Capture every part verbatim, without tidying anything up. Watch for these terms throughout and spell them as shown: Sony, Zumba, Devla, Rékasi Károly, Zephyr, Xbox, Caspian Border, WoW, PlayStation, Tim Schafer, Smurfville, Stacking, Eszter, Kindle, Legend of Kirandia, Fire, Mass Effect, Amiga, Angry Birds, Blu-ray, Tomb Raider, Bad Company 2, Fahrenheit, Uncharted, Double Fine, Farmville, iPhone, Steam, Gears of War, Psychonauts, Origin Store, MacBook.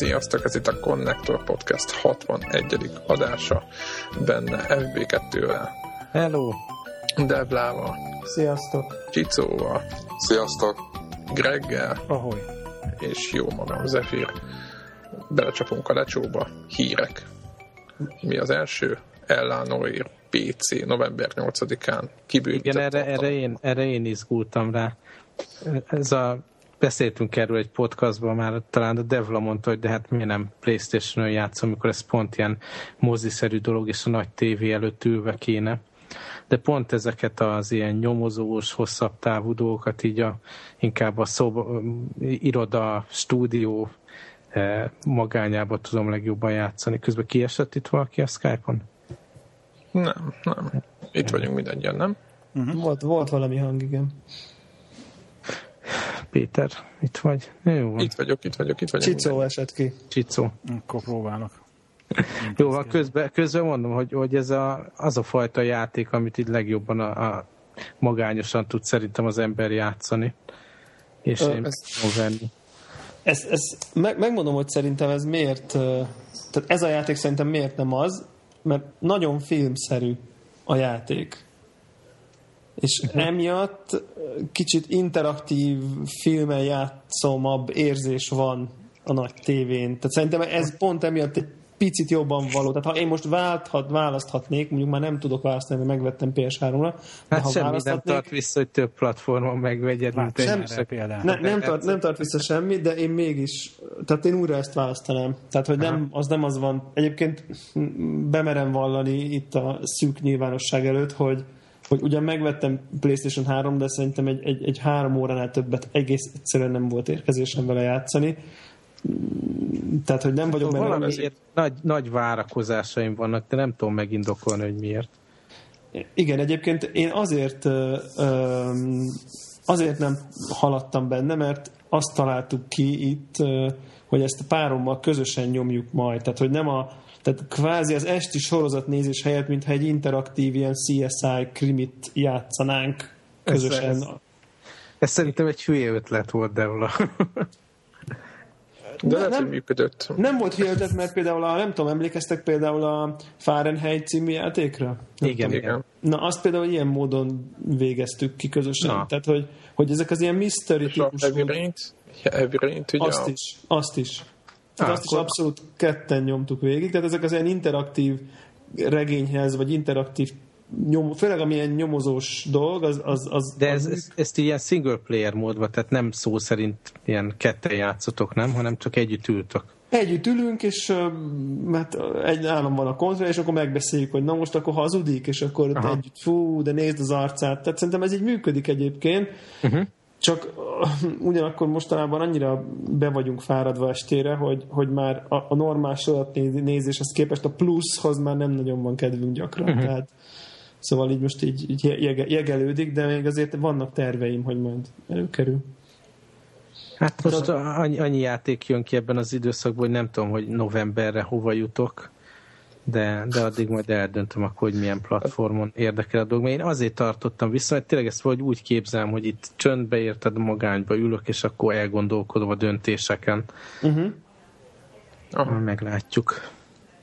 Sziasztok, ez itt a Connector Podcast hatvanegyedik adása, benne ef bé kettővel, hello, Devlával, sziasztok, Csicóval, sziasztok, Greggel, ahoy, és jó magam, Zephyr. Belecsapunk a lecsóba, hírek. Mi az első? Eleanor ír pé cé november nyolcadikán kibővített. Igen, erre, erre, én, erre én izgultam rá. Ez a Beszéltünk erről egy podcastban már, talán a Devla mondta, hogy de hát miért nem PlayStation-on játszom, amikor ez pont ilyen moziszerű dolog, és a nagy tévé előtt ülve kéne. De pont ezeket az ilyen nyomozós, hosszabb távú dolgokat így a, inkább a szoba, iroda, stúdió eh, magányába tudom legjobban játszani. Közben kiesett itt valaki a Skype-on? Nem, nem. Itt vagyunk mindannyian, nem? Uh-huh. Volt, volt valami hang, igen. Péter, itt vagy? Jó van. Itt vagyok, itt vagyok, itt vagyok. Csicó minden. Esett ki. Csicó. Akkor próbálok. Jó van, közben, közben mondom, hogy, hogy ez a, az a fajta játék, amit itt legjobban a, a magányosan tud szerintem az ember játszani. És Ö, én ezt, venni. Ezt, ezt meg, megmondom, hogy szerintem ez miért, tehát ez a játék szerintem miért nem az, mert nagyon filmszerű a játék. És emiatt kicsit interaktív, filmen játszomabb érzés van a nagy tévén. Tehát szerintem ez pont emiatt egy picit jobban való. Tehát ha én most válthat, választhatnék, mondjuk már nem tudok választani, mert megvettem pé es háromra. Hát ha semmi nem tart vissza, hogy több platformon megvegyed. Hát sem, ne, nem, tart, nem tart vissza semmi, de én mégis, tehát én újra ezt választanám. Tehát, hogy nem, az nem az van. Egyébként bemerem vallani itt a szűk nyilvánosság előtt, hogy hogy ugyan megvettem PlayStation három, de szerintem egy, egy, egy három óránál többet egész egyszerűen nem volt érkezésem vele játszani. Tehát, hogy nem vagyok... Valamiért megérkezik. nagy, nagy várakozásaim vannak, de nem tudom megindokolni, hogy miért. Igen, egyébként én azért azért nem haladtam benne, mert azt találtuk ki itt, hogy ezt a párommal közösen nyomjuk majd. Tehát, hogy nem a Tehát kvázi az esti sorozatnézés helyett, mintha egy interaktív ilyen cé es i krimit játszanánk közösen. Ez, ez, ez szerintem egy hülye ötlet volt, Devla. De nem, nem működött. Nem volt hülye ötlet, mert például, a, nem tudom, emlékeztek például a Fahrenheit című játékra? Igen, igen. Na, azt például ilyen módon végeztük ki közösen. Na. Tehát, hogy, hogy ezek az ilyen mystery típusú... Azt is, azt is. Tehát azt is abszolút ketten nyomtuk végig, tehát ezek az ilyen interaktív regényhez, vagy interaktív, nyom, főleg amilyen nyomozós dolg, az... az, az De ez, ez, ezt ilyen single player módban, tehát nem szó szerint ilyen ketten játszotok, nem? Hanem csak együtt ültök. Együtt ülünk, és hát egy állam van a kontra, és akkor megbeszéljük, hogy na most akkor hazudik, és akkor Aha. együtt, fú, de nézd az arcát. Tehát szerintem ez így működik egyébként. Uh-huh. Csak ugyanakkor mostanában annyira be vagyunk fáradva estére, hogy, hogy már a, a normál sorozatnézéshez képest a pluszhoz már nem nagyon van kedvünk gyakran. Uh-huh. Tehát, szóval így most így, így jege, jegelődik, de még azért vannak terveim, hogy majd előkerül. Hát most a, annyi, annyi játék jön ki ebben az időszakban, hogy nem tudom, hogy novemberre hova jutok, de, de addig majd eldöntöm akkor, hogy milyen platformon érdekel a dolog. Mert én azért tartottam vissza, mert tényleg ezt vagy úgy képzelem, hogy itt csöndbe érted, magányba ülök, és akkor elgondolkodom a döntéseken. Uh-huh. Aha. Meglátjuk.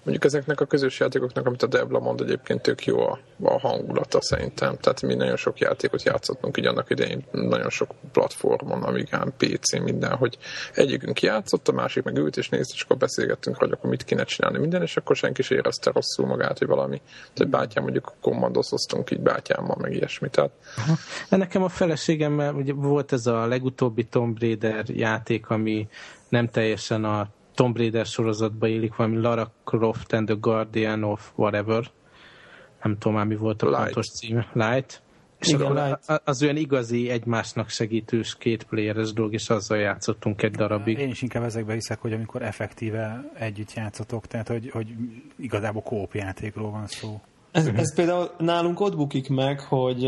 Mondjuk ezeknek a közös játékoknak, amit a Debla mond, egyébként tök jó a, a hangulata szerintem. Tehát mi nagyon sok játékot játszottunk így annak idején, nagyon sok platformon, Amigán, pé cén, minden, hogy egyikünk játszott, a másik meg ült és nézte, és akkor beszélgettünk, hogy akkor mit kéne csinálni minden, és akkor senki sem érezte rosszul magát, hogy valami. Tehát bátyám, mondjuk kommandozoztunk így bátyámmal, meg ilyesmi. Tehát... Nekem a feleségemmel ugye volt ez a legutóbbi Tomb Raider játék, ami nem teljesen a Tomb Raider sorozatban élik, valami Lara Croft and the Guardian of Whatever. Nem tudom már, mi volt a Light. Pontos cím. Light. És Igen, Light. Az olyan igazi egymásnak segítős kétplayeres dolog, és azzal játszottunk egy darabig. Én is inkább ezekbe hiszek, hogy amikor effektíve együtt játszotok, tehát hogy, hogy igazából co-op játékról van szó. Ez, ez például nálunk ott bukik meg, hogy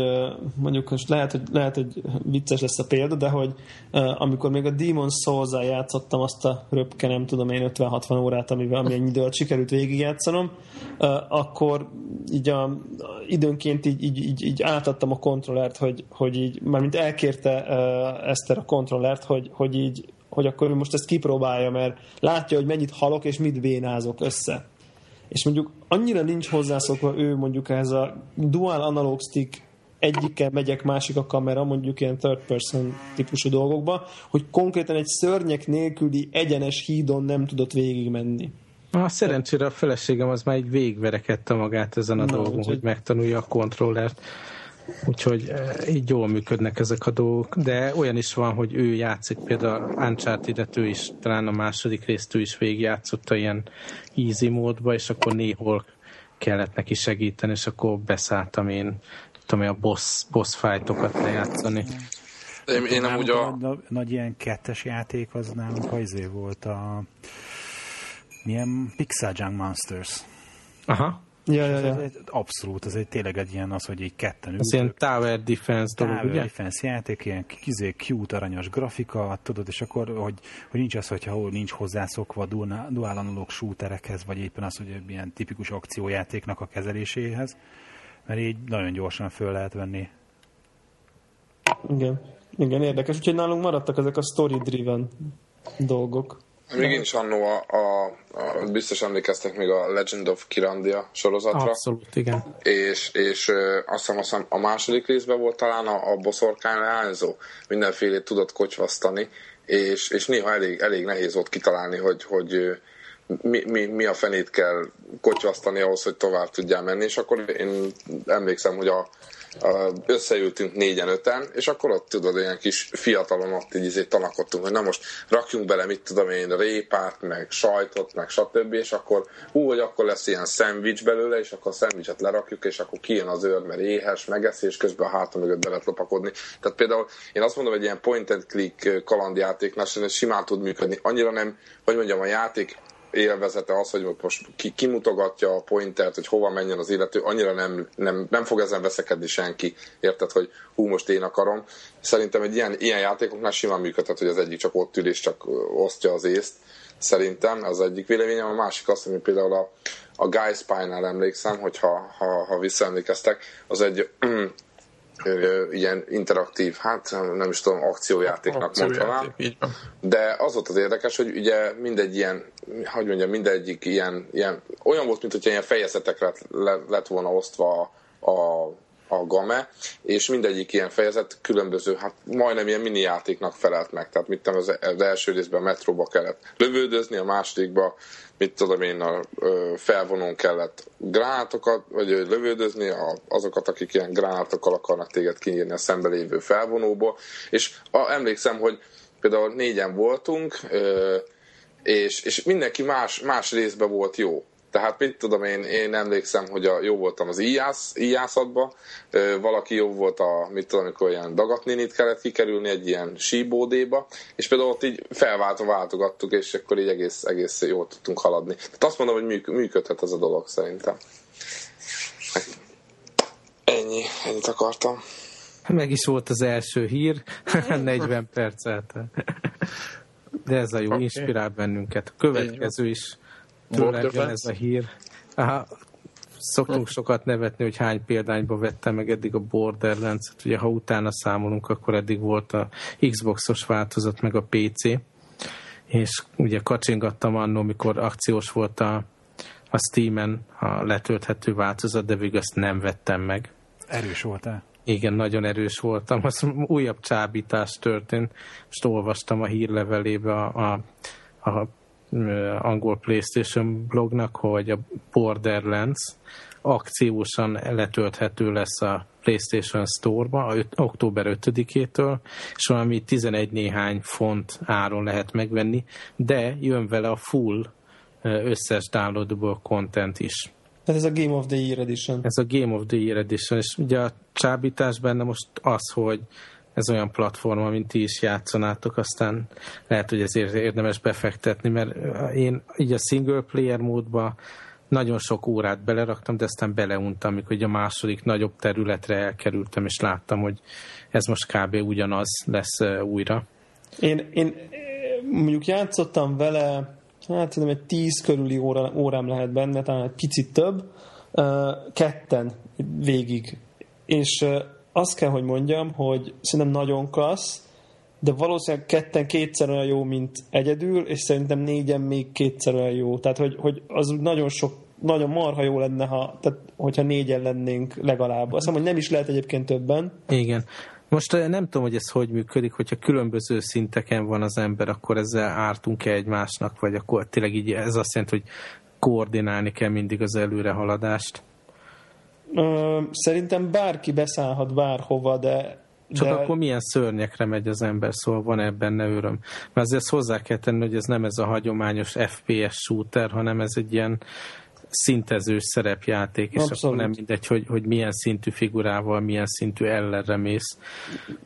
mondjuk most lehet, hogy, lehet, hogy vicces lesz a példa, de hogy amikor még a Demon's Souls-al játszottam azt a röpke, nem tudom én, ötven-hatvan órát, amivel amilyen idő alatt sikerült végigjátszanom, akkor így a, időnként így, így, így, így átadtam a kontrollert, hogy, hogy így, mármint elkérte Eszter a kontrollert, hogy, hogy így hogy akkor most ezt kipróbálja, mert látja, hogy mennyit halok és mit bénázok össze. És mondjuk annyira nincs hozzászokva ő mondjuk ez a dual analog stick, egyikkel megyek, másik a kamera, mondjuk ilyen third person típusú dolgokba, hogy konkrétan egy szörnyek nélküli egyenes hídon nem tudott végigmenni. A szerencsére a feleségem az már így végigverekedte magát ezen a no, dolgon, hogy megtanulja a kontrollert. Úgyhogy így jól működnek ezek a dolgok, de olyan is van, hogy ő játszik, például Uncharted-et ő is, talán a második részt ő is végigjátszotta ilyen easy módba, és akkor néhol kellett neki segíteni, és akkor beszálltam én, tudom, a boss, boss fight-okat lejátszani. Én, én nem úgy a... Nagy, nagy ilyen kettes játék az nálunk hajzé volt a... milyen PixelJunk Monsters. Aha. Ja, ja, ja. Abszolút, ez egy tényleg egy ilyen az, hogy így ketten ültök. Ez ilyen Tower Defense dolog, Tower ugye? Defense játék, ilyen kizé, cute, aranyos grafika, tudod, és akkor, hogy, hogy nincs az, hogyha hol nincs hozzászokva dual analog shooterekhez, vagy éppen az, hogy ilyen tipikus akciójátéknak a kezeléséhez, mert így nagyon gyorsan föl lehet venni. Igen, igen, érdekes, úgyhogy nálunk maradtak ezek a story-driven dolgok. Még én is annó a, a, a, biztos emlékeztek még a Legend of Kirandia sorozatra. Abszolút, igen. És, és azt hiszem a második részben volt talán a, a boszorkány leányzó. Mindenfélét tudott kocsvasztani, és, és néha elég, elég nehéz volt kitalálni, hogy, hogy mi, mi, mi a fenét kell kocsvasztani ahhoz, hogy tovább tudjál menni. És akkor én emlékszem, hogy a, a, összeültünk négyen-öten, és akkor ott tudod, ilyen kis fiatalon ott így, így tanakodtunk, hogy na most rakjunk bele, mit tudom én, répát, meg sajtot, meg stb. És akkor hú, hogy akkor lesz ilyen szendvics belőle, és akkor a szendvicset lerakjuk, és akkor kijön az őr, mert éhes, megeszi, és közben a háta mögött be lehet lopakodni. Tehát például én azt mondom, hogy ilyen point and click kalandjátéknál simán tud működni. Annyira nem, hogy mondjam, a játék élvezete az, hogy most kimutogatja a pointert, hogy hova menjen az illető, annyira nem, nem, nem fog ezen veszekedni senki, érted, hogy hú, most én akarom. Szerintem egy ilyen, ilyen játékoknál simán működhet, hogy az egyik csak ott ül és csak osztja az észt. Szerintem az egyik véleményem, a másik azt, hogy például a, a Guy Spine-nál emlékszem, hogy ha, ha, ha visszaemlékeztek, az egy ilyen interaktív, hát nem is tudom, akciójátéknak mondtam, de az volt az érdekes, hogy ugye mindegy ilyen, hogy mondjam, mindegyik ilyen, ilyen olyan volt, mint hogyha ilyen fejezetekre lett volna osztva a, a a game, és mindegyik ilyen fejezet különböző, hát majdnem ilyen mini játéknak felelt meg, tehát mit tudom, az első részben a metróba kellett lövődözni, a másodikban, mit tudom én, a felvonón kellett gránátokat, vagy lövődözni, azokat, akik ilyen gránátokkal akarnak téged kinyírni a szembe lévő felvonóból, és a, emlékszem, hogy például négyen voltunk, és, és mindenki más, más részben volt jó. Tehát, mit tudom, én, én emlékszem, hogy a, jó voltam az íjász, íjászatban, ö, valaki jó volt a, mit tudom, amikor ilyen dagatnénit kellett kikerülni egy ilyen síbódéba, és például ott így felváltva váltogattuk, és akkor így egész, egész jól tudtunk haladni. Tehát azt mondom, hogy működhet ez a dolog szerintem. Ennyi, ennyit akartam. Meg is volt az első hír, negyven percet. De ez a jó, okay. Inspirál bennünket. A következő is. Tőlem ez a hír. Aha, szoktunk sokat nevetni, hogy hány példányba vettem meg eddig a Borderlands-et. Ugye, ha utána számolunk, akkor eddig volt a Xbox-os változat, meg a pé cé. És ugye kacsingattam annól, mikor akciós volt a, a Steam-en a letölthető változat, de végül azt nem vettem meg. Erős voltál? Igen, nagyon erős voltam. Az újabb csábítás történt. Most olvastam a hírlevelébe a, a, a angol PlayStation blognak, hogy a Borderlands akciósan letölthető lesz a PlayStation Store-ba október ötödikétől, és valami tizenegy néhány font áron lehet megvenni, de jön vele a full összes downloadable content is. Tehát ez a Game of the Year Edition. Ez a Game of the Year Edition, és ugye a csábítás benne most az, hogy ez olyan platforma, mint ti is játszanátok, aztán lehet, hogy ezért érdemes befektetni, mert én így a single player módba nagyon sok órát beleraktam, de aztán beleuntam, mikor a második nagyobb területre elkerültem, és láttam, hogy ez most kb. Ugyanaz lesz újra. Én, én mondjuk játszottam vele, hát tudom, egy tíz körüli óra, órám lehet benne, talán egy picit több, ketten végig, és azt kell, hogy mondjam, hogy szerintem nagyon klassz, de valószínűleg ketten kétszer olyan jó, mint egyedül, és szerintem négyen még kétszer olyan jó. Tehát, hogy, hogy az nagyon sok, nagyon marha jó lenne, ha, tehát, hogyha négyen lennénk legalább. Azt mondom, hogy nem is lehet egyébként többen. Igen. Most nem tudom, hogy ez hogy működik, hogyha különböző szinteken van az ember, akkor ezzel ártunk-e egymásnak, vagy akkor tényleg így ez azt jelenti, hogy koordinálni kell mindig az előrehaladást? Ö, szerintem bárki beszállhat bárhova, de... Csak de... akkor milyen szörnyekre megy az ember, szóval van ebben ne öröm. Mert azért hozzá kell tenni, hogy ez nem ez a hagyományos ef pé es shooter, hanem ez egy ilyen szintezős szerepjáték, és abszolút. Akkor nem mindegy, hogy, hogy milyen szintű figurával, milyen szintű ellenre mész.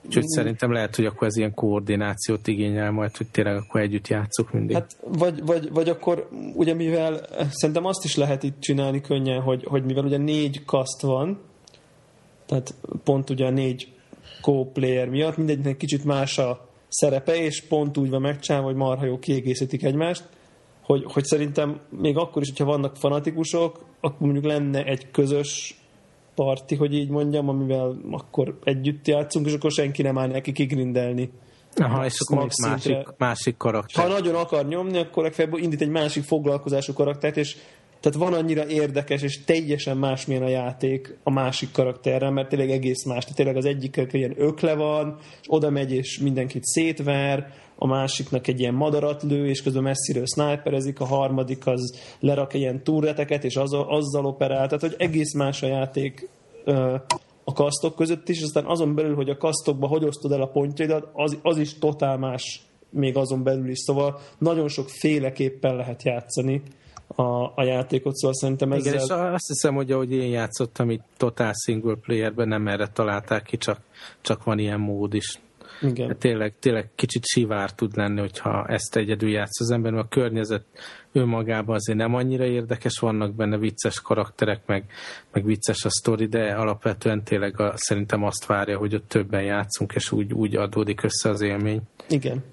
Úgyhogy szerintem lehet, hogy akkor ez ilyen koordinációt igényel majd, hogy tényleg akkor együtt játszuk mindig. Hát, vagy, vagy, vagy akkor, ugye mivel szerintem azt is lehet itt csinálni könnyen, hogy, hogy mivel ugye négy kaszt van, tehát pont ugye a négy co-player miatt, mindegyiknek kicsit más a szerepe, és pont úgy van megcsinálva, hogy marha jó kiegészítik egymást, Hogy, hogy szerintem még akkor is, hogyha vannak fanatikusok, akkor mondjuk lenne egy közös parti, hogy így mondjam, amivel akkor együtt játszunk, és akkor senki nem áll neki kigrindelni. Aha, és akkor másik, másik karakter. Ha nagyon akar nyomni, akkor legfeljebb indít egy másik foglalkozású karaktert, és tehát van annyira érdekes, és teljesen másmilyen a játék a másik karakterrel, mert tényleg egész más. Tehát tényleg az egyiknek ilyen ökle van, és oda megy, és mindenkit szétver, a másiknak egy ilyen madarat lő, és közben messziről sniperezik, a harmadik az lerak ilyen turreteket, és azzal, azzal operál. Tehát, hogy egész más a játék a kasztok között is, aztán azon belül, hogy a kasztokba hogy osztod el a pontjaidat, az, az is totál más még azon belül is. Szóval nagyon sok féleképpen lehet játszani a, a játékot, szóval szerintem ezzel... Igen, és azt hiszem, hogy ahogy én játszottam itt totál single playerben, nem erre találták ki, csak, csak van ilyen mód is. Igen. Tényleg, tényleg kicsit sivár tud lenni, hogyha ezt egyedül játsz az ember, mert a környezet önmagában azért nem annyira érdekes, vannak benne vicces karakterek, meg, meg vicces a sztori, de alapvetően tényleg a, szerintem azt várja, hogy ott többen játszunk, és úgy, úgy adódik össze az élmény. Igen.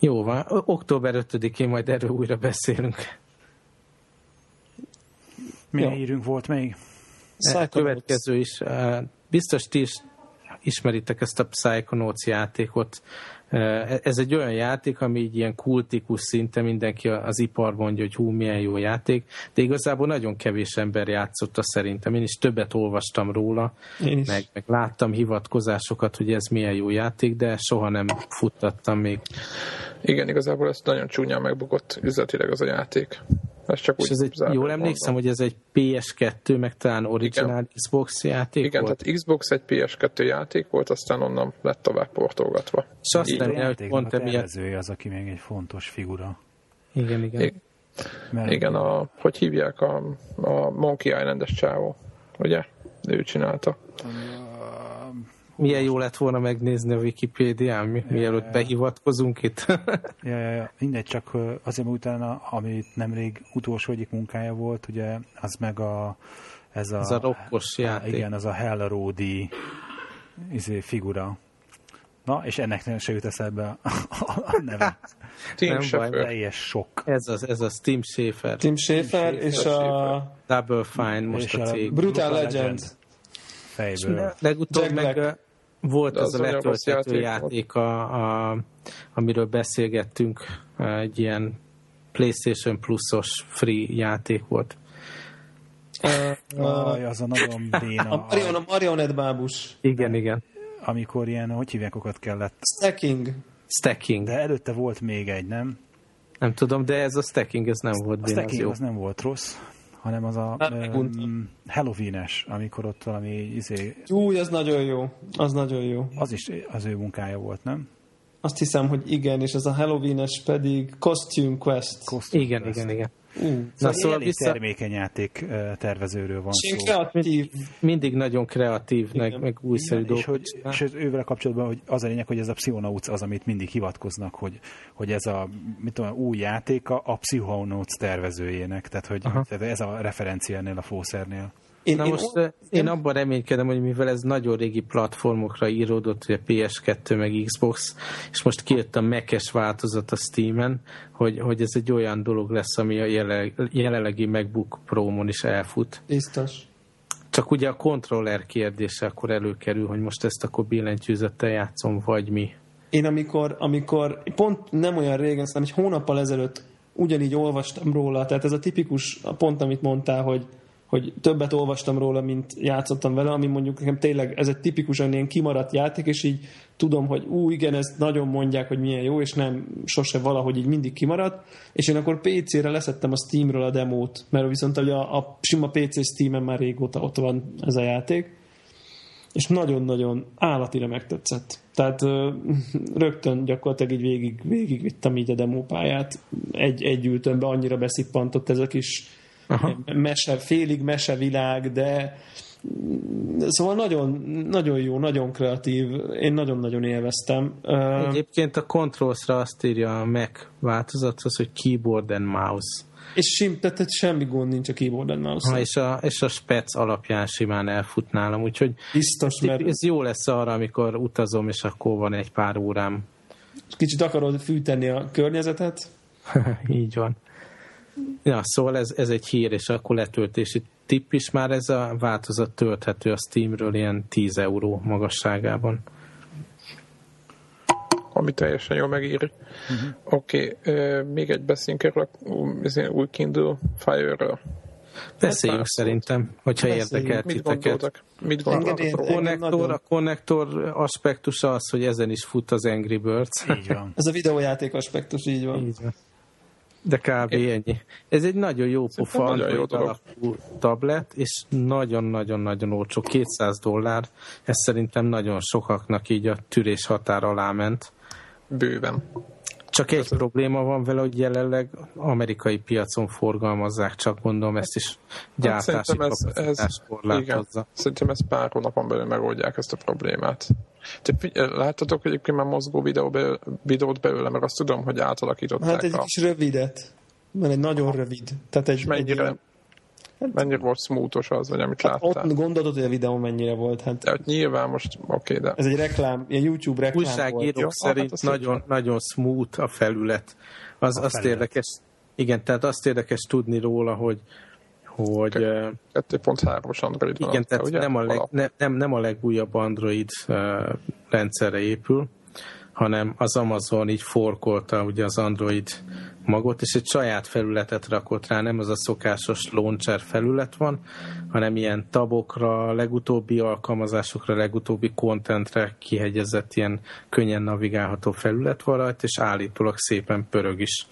Jó van, október ötödikén majd erről újra beszélünk. Milyen hírünk volt még? Psychonauts. Következő is. Biztos ti is ismeritek ezt a Psychonauts játékot. Ez egy olyan játék, ami így ilyen kultikus szinte, mindenki az ipar mondja, hogy hú, milyen jó játék, de igazából nagyon kevés ember játszotta szerintem. Én is többet olvastam róla, meg, meg láttam hivatkozásokat, hogy ez milyen jó játék, de soha nem futtattam még. Igen, igazából ez nagyon csúnyán megbukott üzletileg az a játék. Ez csak és ez egy, jól emlékszem, mondom, hogy ez egy pé es kettő, meg talán originál Xbox játék igen, volt. Igen, tehát Xbox egy pé es kettő játék volt, aztán onnan lett tovább portolgatva. És azt nem el, hogy pont emiatt... az, aki még egy fontos figura. Igen, igen. I- Mert... Igen, a, hogy hívják a, a Monkey Island-es csávó, ugye? Ő csinálta. Milyen jó lett volna megnézni a Wikipédián, mi, ja, mielőtt ja, behivatkozunk itt. ja, ja, ja. Mindegy, csak azért, mert utána, amit nemrég utolsó egyik munkája volt, ugye, az meg a... Ez a, ez a rokkos játék. Igen, az a Hell Road-i izé, figura. Na, és ennek nem se jut eszembe a neve. Tim Schafer. Teljes sok. Ez az, ez az Tim Schafer. Tim Schafer és, és a... Double Fine most a cég. Brutal Legend. Fejből. Legutóbb meg... Volt az, az a letölthető játék, a, a, amiről beszélgettünk, egy ilyen PlayStation Plus-os free játék volt. Aj, az a nagyon béna. A, Marion, a marionett bábus. Igen, de, igen. Amikor ilyen, hogy hívják, okat kellett? Stacking. Stacking. De előtte volt még egy, nem? Nem tudom, de ez a Stacking, ez nem a volt béna. A Stacking az, az nem volt rossz, hanem az a um, Halloween-es, amikor ott valami izé... Új, az nagyon jó, az nagyon jó. Az is az ő munkája volt, nem? Azt hiszem, hogy igen, és az a Halloween-es pedig Costume Quest. Costume igen, Quest. igen, igen, igen. Uh, szóval szóval vissza... termékeny játék tervezőről van Sink szó. Kreatív. Mindig nagyon kreatív, meg, meg újszerű dolgok. És ővel kapcsolatban hogy az a lényeg, hogy ez a Psychonauts az, amit mindig hivatkoznak, hogy, hogy ez a mit tudom, új játéka a Psychonauts tervezőjének. Tehát, hogy tehát ez a referencia ennél a fószernél. Én, Na én most én, én abban reménykedem, hogy mivel ez nagyon régi platformokra íródott, ugye pé es kettő meg Xbox, és most kijött a Mac-es változat a Steamen, hogy, hogy ez egy olyan dolog lesz, ami a jelenleg, jelenlegi MacBook Pro-mon is elfut. Biztos. Csak ugye a kontroller kérdése akkor előkerül, hogy most ezt akkor billentyűzettel játszom, vagy mi. Én amikor, amikor pont nem olyan régen, szóval egy hónappal ezelőtt ugyanígy olvastam róla, tehát ez a tipikus pont, amit mondtál, hogy, hogy többet olvastam róla, mint játszottam vele, ami mondjuk nekem tényleg ez egy tipikusan ilyen kimaradt játék, és így tudom, hogy ú, igen, ezt nagyon mondják, hogy milyen jó, és nem, sose valahogy így mindig kimaradt, és én akkor pé cére leszettem a Steamről a demót, mert viszont a, a sima pé cé Steamen már régóta ott van ez a játék, és nagyon-nagyon állatira megtetszett. Tehát ö, rögtön gyakorlatilag így végig, végig vittem így a demópályát. Egy, egy ültömbe annyira beszippantott ez a kis mese, félig mesevilág, de szóval nagyon, nagyon jó, nagyon kreatív. Én nagyon-nagyon élveztem. Egyébként a Controls-ra azt írja a Mac változathoz, hogy Keyboard and Mouse. És sim, tehát semmi gond nincs a keyboard and mouse. Ha, és, a, és a spec alapján simán elfut nálam, úgyhogy biztos, mert ez jó lesz arra, amikor utazom, és akkor van egy pár órám. Kicsit akarod fűteni a környezetet? Így van. Ja, szóval ez, ez egy hír, és akkor letöltési tipp is már, ez a változat tölthető a Steamről ilyen tíz euró magasságában. Ami teljesen jól megír. Uh-huh. Oké, okay, még egy beszéljünk erről a új Kindle Fire-ről. Beszéljünk szerintem, hogyha beszéljünk. Érdekelt mit titeket. Mit a konnektor, a konnektor aspektusa az, hogy ezen is fut az Angry Birds. Így van. Ez a videójáték aspektus, így van. Így van. De kb. É. ennyi. Ez egy nagyon jó pofa Android alapú tablet, és nagyon-nagyon-nagyon olcsó, kétszáz dollár. Ez szerintem nagyon sokaknak így a tűrés határ alá ment. Bőven. Csak egy Köszön. probléma van vele, hogy jelenleg amerikai piacon forgalmazzák, csak gondolom ezt is gyártási hát kapacitás korlátozza. Szerintem ez pár hónapon belül megoldják ezt a problémát. Te láttatok egyébként már mozgó videó belül, videót belőle, mert azt tudom, hogy átalakították. Hát egy a... kis rövidet, mert egy nagyon rövid. Tehát egy, mennyire, egy... Hát, mennyire volt smoothos az, vagy amit hát láttál? Ott gondolod, hogy a videó mennyire volt. Hát... De, nyilván most, oké, okay, de... Ez egy reklám, ilyen YouTube reklám újságírók volt. Újságírók szerint hát nagyon, nagyon smooth a felület. Az, a azt felület. Érdekes, igen, tehát azt érdekes tudni róla, hogy hogy kettő pont három-os Android van. Igen, tehát ugye? Nem, a leg, ne, nem, nem a legújabb Android uh, rendszerre épül, hanem az Amazon így forkolta ugye az Android magot, és egy saját felületet rakott rá, nem az a szokásos launcher felület van, hanem ilyen tabokra, legutóbbi alkalmazásokra, legutóbbi contentre kihegyezett ilyen könnyen navigálható felület van rajta, és állítólag szépen pörög is.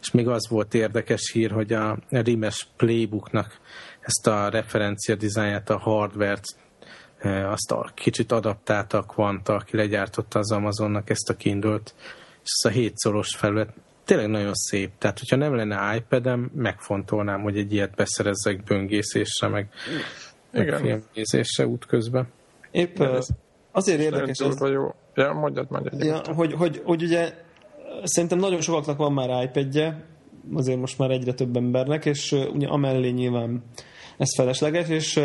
És még az volt érdekes hír, hogy a Rimes Playbooknak ezt a referencia dizájnját, a hardvert, azt a kicsit adaptálta a Quanta, aki legyártotta az Amazonnak ezt a Kindle-t, és ez a hétszoros felület tényleg nagyon szép. Tehát, hogyha nem lenne iPad-em, megfontolnám, hogy egy ilyet beszerezzek böngészésre, meg, meg filmnézésre útközben. Épp uh, azért érdekes ez, ja, mondjad, mondjad, ja, hogy, hogy, hogy ugye szerintem nagyon sokaknak van már iPad-je, azért most már egyre több embernek, és uh, ugye amellé nyilván ez felesleges, és uh,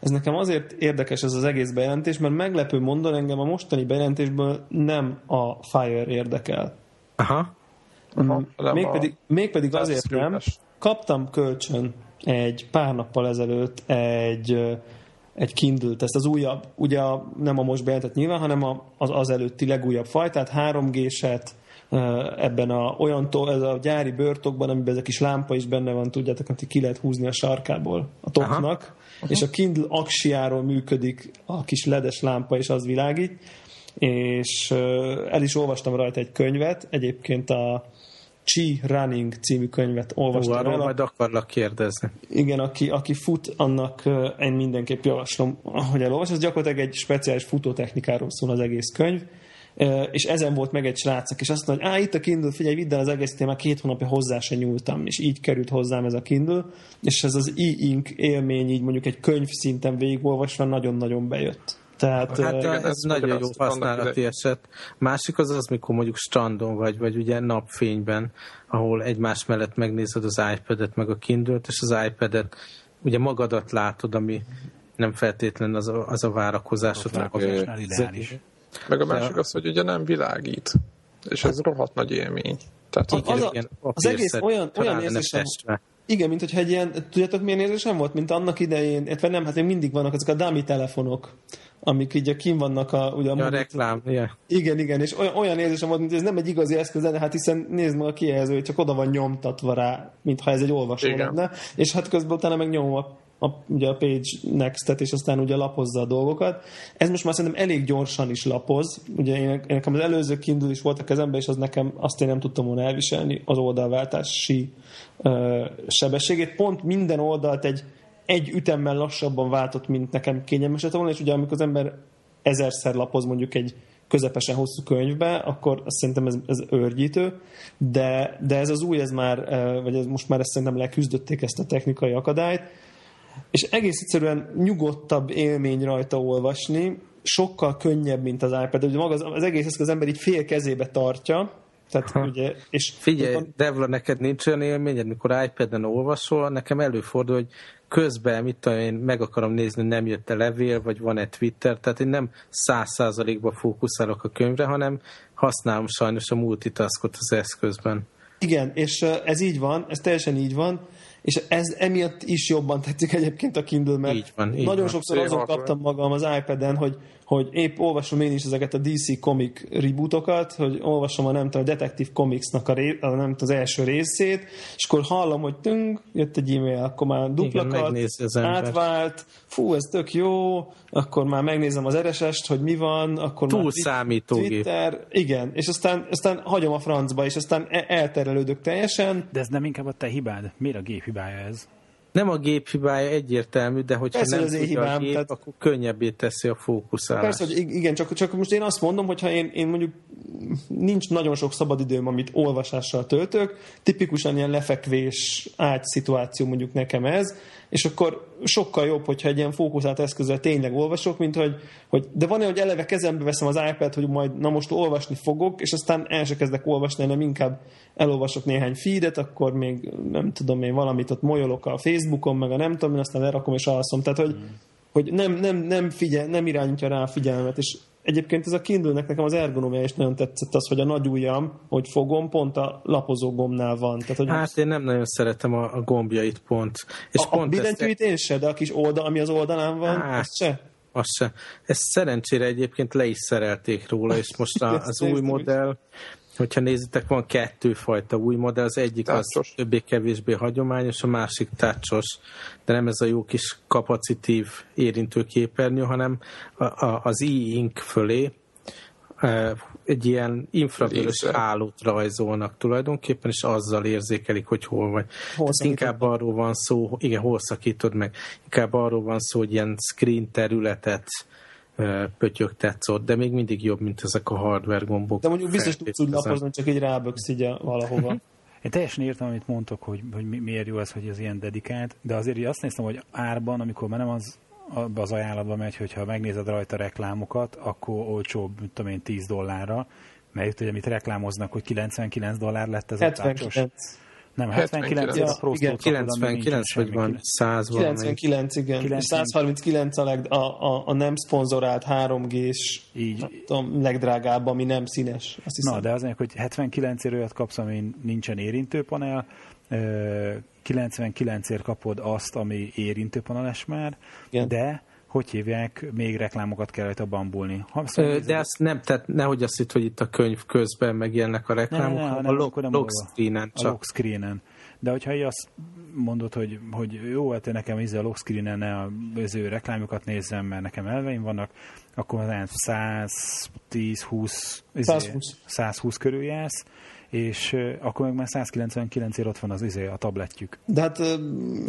ez nekem azért érdekes ez az egész bejelentés, mert meglepő mondani engem a mostani bejelentésből nem a Fire érdekel. Aha. Aha, mégpedig, a... mégpedig azért nem. Kaptam kölcsön egy pár nappal ezelőtt egy, egy Kindle-t, ezt az újabb, ugye nem a most bejelentett nyilván, hanem az az előtti legújabb fajtát, három gé-set, ebben a, olyantól, ez a gyári bőrtokban, amiben ez a kis lámpa is benne van, tudjátok, amit ki lehet húzni a sarkából a toknak, és a Kindle aksiáról működik a kis ledes lámpa, és az világít, és el is olvastam rajta egy könyvet, egyébként a Chi Running című könyvet olvastam. Ó, arról majd akarlak kérdezni. Igen, aki, aki fut, annak én mindenképp javaslom, hogy elolvas. Ez gyakorlatilag egy speciális futótechnikáról szól az egész könyv, és ezen volt meg egy srácok, és azt mondta, hogy á, itt a Kindle, figyelj, vidd el az egész témát, két hónapja hozzá se nyúltam, és így került hozzám ez a Kindle, és ez az e-ink élmény így mondjuk egy könyv szinten végigolvasva nagyon-nagyon bejött. Tehát, hát igen, ez, ez nagyon jó használati eset. Másik az az, mikor mondjuk strandon vagy, vagy ugye napfényben, ahol egymás mellett megnézed az iPad-et, meg a Kindle-t, és az iPad-et ugye magadat látod, ami nem feltétlenül az a, az a várakozásod. A várakozásnál meg a másik az, hogy ugye nem világít. És ez rohadt nagy élmény. Tehát, igen, az, a, az egész olyan, olyan érzésem... Igen, mint hogyha egy ilyen, tudjátok milyen érzésem volt? Mint annak idején, hát nem, hát még mindig vannak ezek a dummy telefonok, amik így kim vannak a... Ugye, a, ja, a reklám, igen. Yeah. Igen, igen, és olyan, olyan érzésem volt, mint ez nem egy igazi eszköz, de hát hiszen nézd meg a kijelző, hogy csak oda van nyomtatva rá, mintha ez egy olvasó lenne, és hát közben utána meg nyomom a, a, ugye a page next-et, és aztán ugye lapozza a dolgokat. Ez most már szerintem elég gyorsan is lapoz. Ugye én, én nekem az előző Kindle is volt a kezemben, és az nekem azt én nem tudtam volna elviselni, az oldalváltási ö, sebességét. Pont minden oldalt egy egy ütemmel lassabban váltott, mint nekem kényelmes lett volna, és ugye amikor az ember ezerszer lapoz mondjuk egy közepesen hosszú könyvbe, akkor azt szerintem ez, ez őrgyítő, de, de ez az új, ez már, vagy ez most már ezt szerintem leküzdötték ezt a technikai akadályt, és egész egyszerűen nyugodtabb élmény rajta olvasni, sokkal könnyebb, mint az iPad, ugye maga az, az egész eszköz az ember így fél kezébe tartja. Tehát, ugye, és figyelj, van... Devla, neked nincs olyan élményed, mikor iPad-en olvasol, nekem előfordul, hogy közben, mit tudom én, meg akarom nézni, nem jött-e levél, vagy van-e Twitter, tehát én nem száz százalékba fókuszálok a könyvre, hanem használom sajnos a multitaskot az eszközben. Igen, és ez így van, ez teljesen így van, és ez emiatt is jobban tetszik egyébként a Kindle, mert így van, így nagyon van. Sokszor azon kaptam magam az iPad-en, hogy, hogy épp olvasom én is ezeket a dé cé Comic rebootokat, hogy olvasom a, nem tudom, a Detective Comics-nak a ré, a, nem tudom, az első részét, és akkor hallom, hogy tünk, jött egy e-mail, akkor már duplakat, átvált, fú, ez tök jó, akkor már megnézem az er es est, hogy mi van, akkor túl már számítógép. Twitter, igen, és aztán, aztán hagyom a francba, és aztán elterelődök teljesen. De ez nem inkább a te hibád? Miért a gép hibája ez? Nem a gép hibája egyértelmű, de hogyha persze, nem tudja hibám, a gép, tehát... akkor könnyebbé teszi a fókuszálást. Persze, hogy igen, csak, csak most én azt mondom, hogyha én, én mondjuk nincs nagyon sok szabadidőm, amit olvasással töltök, tipikusan ilyen lefekvés ágy szituáció mondjuk nekem ez, és akkor sokkal jobb, hogyha egy ilyen fókuszált eszközzel tényleg olvasok, mint hogy, hogy de van olyan, hogy eleve kezembe veszem az iPad-t, hogy majd na most olvasni fogok, és aztán el se kezdek olvasni, hanem inkább elolvasok néhány feedet, akkor még nem tudom én valamit ott molyolok a Facebookon, meg a nem tudom én, aztán lerakom és alszom. Tehát, hogy, mm. hogy nem, nem, nem, figyel, nem irányítja rá a figyelmet, és egyébként ez a Kindle-nek nekem az ergonomia is nagyon tetszett, az, hogy a nagy ujjam, hogy fogom, pont a lapozó gombnál van. Tehát, hogy hát most... én nem nagyon szeretem a, a gombjait pont. És a pont a billentyűit ezt... én se, de a kis oldal, ami az oldalán van, hát, azt se? Azt se. Ezt szerencsére egyébként le is szerelték róla, és most a, az új modell, hogyha nézitek, van kettőfajta új modell, az egyik táncsos, az többé-kevésbé hagyományos, a másik táncsos, de nem ez a jó kis kapacitív érintőképernyő, hanem a, a, az e-ink fölé egy ilyen infravörös hálót rajzolnak tulajdonképpen, és azzal érzékelik, hogy hol vagy. Inkább arról van szó, igen, hol szakítod meg, inkább arról van szó, hogy ilyen screen területet pötyögtetsz ott, de még mindig jobb, mint ezek a hardware gombok. De mondjuk biztos tudsz úgy lapozni, csak így ráböksz így valahova. Én teljesen értem, amit mondtok, hogy, hogy miért jó ez, hogy ez ilyen dedikált, de azért azt néztem, hogy árban, amikor már nem az, az ajánlatban megy, hogyha megnézed rajta reklámokat, akkor olcsóbb, mit tudom én, tíz dollárra, mert hogy amit reklámoznak, hogy kilencvenkilenc dollár lett ez a tápcsos. Nem, hetvenkilenc, ja, a igen, kilencvenkilenc vagy van, száz van. kilencvenkilenc, igen. kilencven. száz harminckilenc a, leg, a, a, a nem szponzorált három gés-s, a legdrágább, ami nem színes. Azt hiszem. Na, de az, hogy hetvenkilencért olyat kapsz, amin nincsen érintőpanel, kilencvenkilencért kapod azt, ami érintőpaneles már, igen. De... hogy hívják, még reklámokat kell rajta bambulni. De azt nem, tehát nehogy azt hitt, hogy itt a könyv közben megjelennek a reklámok, ne, ne, ne, a lock, lock screenen csak. A lock screenen. De hogyha így azt mondod, hogy, hogy jó, hát nekem ízzel a lock screenen ne az ő reklámokat nézzem, mert nekem elveim vannak, akkor száztíz-húsz körül jársz, és akkor meg már száz kilencvenkilencért ott van az izé, a tabletjük. De, hát,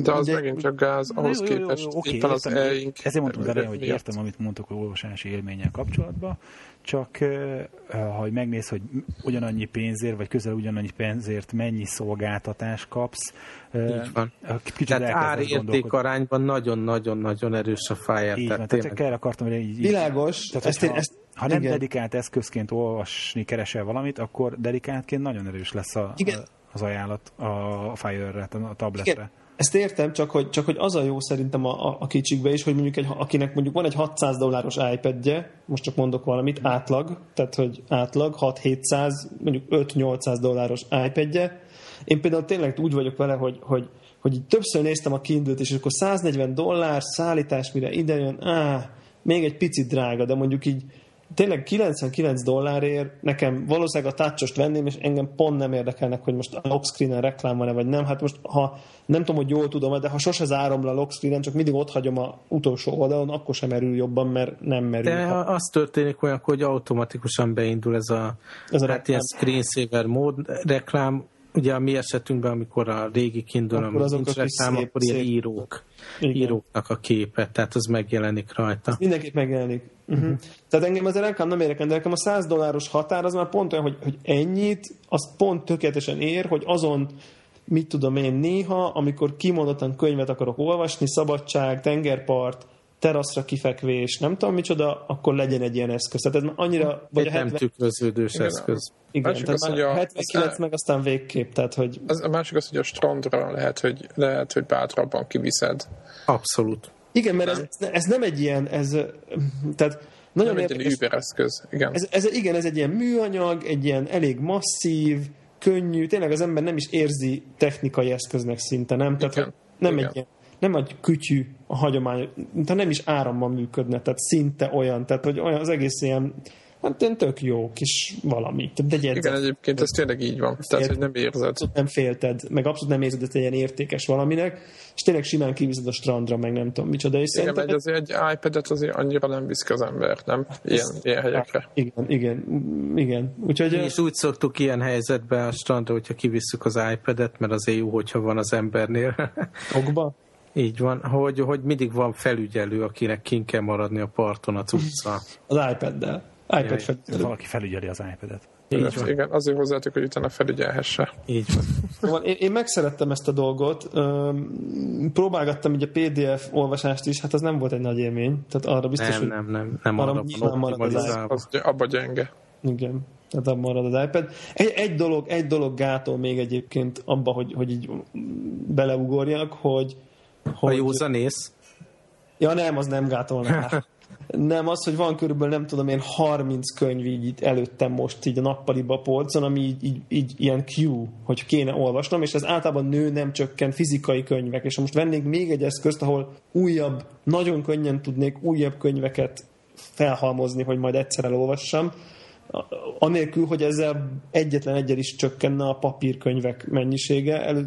de az ugye, megint csak gáz, ahhoz jó, jó, képest jó, jó, okay, éppen az e-ink. Ezért mondtam az elején, hogy értem, amit mondtok a olvasási élménnyel kapcsolatban, csak ha megnéz, hogy ugyanannyi pénzért, vagy közel ugyanannyi pénzért mennyi szolgáltatást kapsz. Így van. Tehát árérték arányban nagyon-nagyon-nagyon erős a Fire. Így van, tehát erre akartam, hogy így... Világos, tehát, ezt én... Ezt... Ha nem igen. dedikált eszközként olvasni, keresel valamit, akkor dedikáltként nagyon erős lesz a, az ajánlat a Fire-re, a tabletre. Igen. Ezt értem, csak hogy, csak hogy az a jó szerintem a, a, a kicsikbe is, hogy mondjuk egy, akinek mondjuk van egy hatszáz dolláros iPad-je, most csak mondok valamit, átlag, tehát hogy átlag, hat-hétszáz, mondjuk öt-nyolcszáz dolláros iPad-je. Én például tényleg úgy vagyok vele, hogy, hogy hogy többször néztem a Kindle-t, és akkor száznegyven dollár szállítás, mire ide jön, áh, még egy picit drága, de mondjuk így tényleg kilencvenkilenc dollárért nekem valószínűleg a touch-ost venném, és engem pont nem érdekelnek, hogy most a lockscreenen reklám van-e, vagy nem. Hát most, ha nem tudom, hogy jól tudom, de ha sose zárom le a lockscreenen, csak mindig ott hagyom a utolsó oldalon, akkor sem merül jobban, mert nem merül. De hát az történik olyan, hogy automatikusan beindul ez a, ez a hát ilyen screensaver mód reklám. Ugye a mi esetünkben, amikor a régi Kindle, amikor nincs reklám, szép, akkor ilyen szép. írók, Igen. íróknak a képe, tehát az megjelenik rajta. Ez mindenképp megjelenik. Uh-huh. Uh-huh. Tehát engem az a reklám nem érdekel, de nekem a száz dolláros határ az már pont olyan, hogy, hogy ennyit, az pont tökéletesen ér, hogy azon, mit tudom én, néha, amikor kimondottan könyvet akarok olvasni, szabadság, tengerpart, teraszra kifekvés, nem tudom micsoda, akkor legyen egy ilyen eszköz. Tehát ez annyira... Vagy egy hetven... nem tükröződős igen, eszköz. Igen, másik tehát az, a hetvenkilenc a... meg aztán végképp. Tehát, hogy... az, a másik az, hogy a strandra lehet, hogy, lehet, hogy bátrabban kiviszed. Abszolút. Igen, mert nem. Ez, ez nem egy ilyen... Ez, tehát nagyon nem érdekes, egy ilyen übereszköz. Igen. Ez, ez, igen, ez egy ilyen műanyag, egy ilyen elég masszív, könnyű, tényleg az ember nem is érzi technikai eszköznek szinte, nem? Tehát igen, nem igen. egy ilyen... nem egy kütyű a hagyomány, tehát nem is áramban működne, tehát szinte olyan, tehát hogy olyan az egész ilyen, hát én tök jó kis valami. De egy igen, egyébként ez tényleg így van, tehát hogy nem érzed. Nem félted, meg abszolút nem érzed, hogy ilyen értékes valaminek, és tényleg simán kiviszed a strandra, meg nem tudom micsoda. És igen, meg azért egy iPad-et azért annyira nem visz az ember, nem? Ilyen, ilyen helyekre. Igen, igen, igen. Úgyhogy és úgy szoktuk ilyen helyzetben a strandra, hogyha kivisszük az iPad-et, mert azért jó, hogyha van az embernél. Okba? Így van, hogy, hogy mindig van felügyelő, akinek kint kell maradni a parton a cucca. Az iPad-del. iPad felügyelő. Valaki felügyeli az iPad-et. Így van. Igen, azért hozzátok, hogy utána felügyelhesse. Így van. Én, én megszerettem ezt a dolgot. Próbálgattam így a pé dé ef olvasást is, hát az nem volt egy nagy élmény. Tehát arra biztos, nem, hogy... Nem, nem, nem. Arra nyilván marad az iPad. Az, abba gyenge. Igen. Tehát abban marad az iPad. Egy, egy, dolog, egy dolog gátol még egyébként abba, hogy, hogy így beleugorjak, hogy Hogy... a józanész? Ja nem, az nem gátolná. Nem, az, hogy van körülbelül nem tudom én harminc könyv így itt előttem most így a nappaliba a polcon, ami így, így, így ilyen Q, hogy kéne olvasnom, és ez általában nő, nem csökken, fizikai könyvek, és ha most vennék még egy eszközt, ahol újabb, nagyon könnyen tudnék újabb könyveket felhalmozni, hogy majd egyszer elolvassam, anélkül, hogy ezzel egyetlen egyel is csökkenne a papírkönyvek mennyisége. El,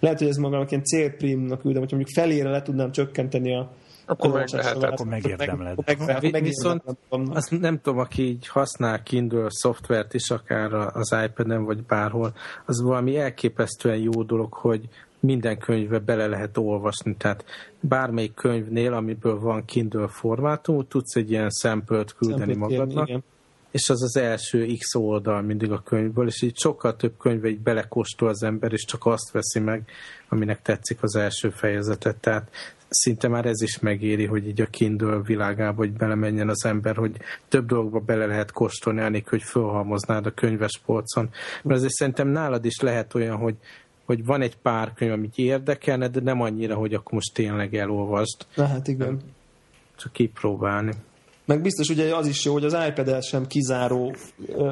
lehet, hogy ez magának ilyen célprímnak üldem, hogyha mondjuk felére le tudnám csökkenteni a... Akkor, meg lehet, akkor, akkor megérdemled. Meg, meg, meg, meg Viszont azt nem tudom, aki így használ Kindle szoftvert is, akár az iPad-en vagy bárhol, az valami elképesztően jó dolog, hogy minden könyvbe bele lehet olvasni, tehát bármelyik könyvnél, amiből van Kindle formátum, tudsz egy ilyen szempölt küldeni szempölt magadnak. Kérni, és az az első X oldal mindig a könyvből, és így sokkal több könyve így belekóstol az ember, és csak azt veszi meg, aminek tetszik az első fejezetet. Tehát szinte már ez is megéri, hogy így a Kindle világába, hogy belemenjen az ember, hogy több dolgokba bele lehet kóstolni, anélkül, hogy fölhalmoznád a könyves polcon. Mert azért szerintem nálad is lehet olyan, hogy hogy van egy pár könyv, amit érdekelne, de nem annyira, hogy akkor most tényleg elolvasd. Na hát igen. Csak kipróbálni. Meg biztos ugye az is jó, hogy az iPad-el sem kizáró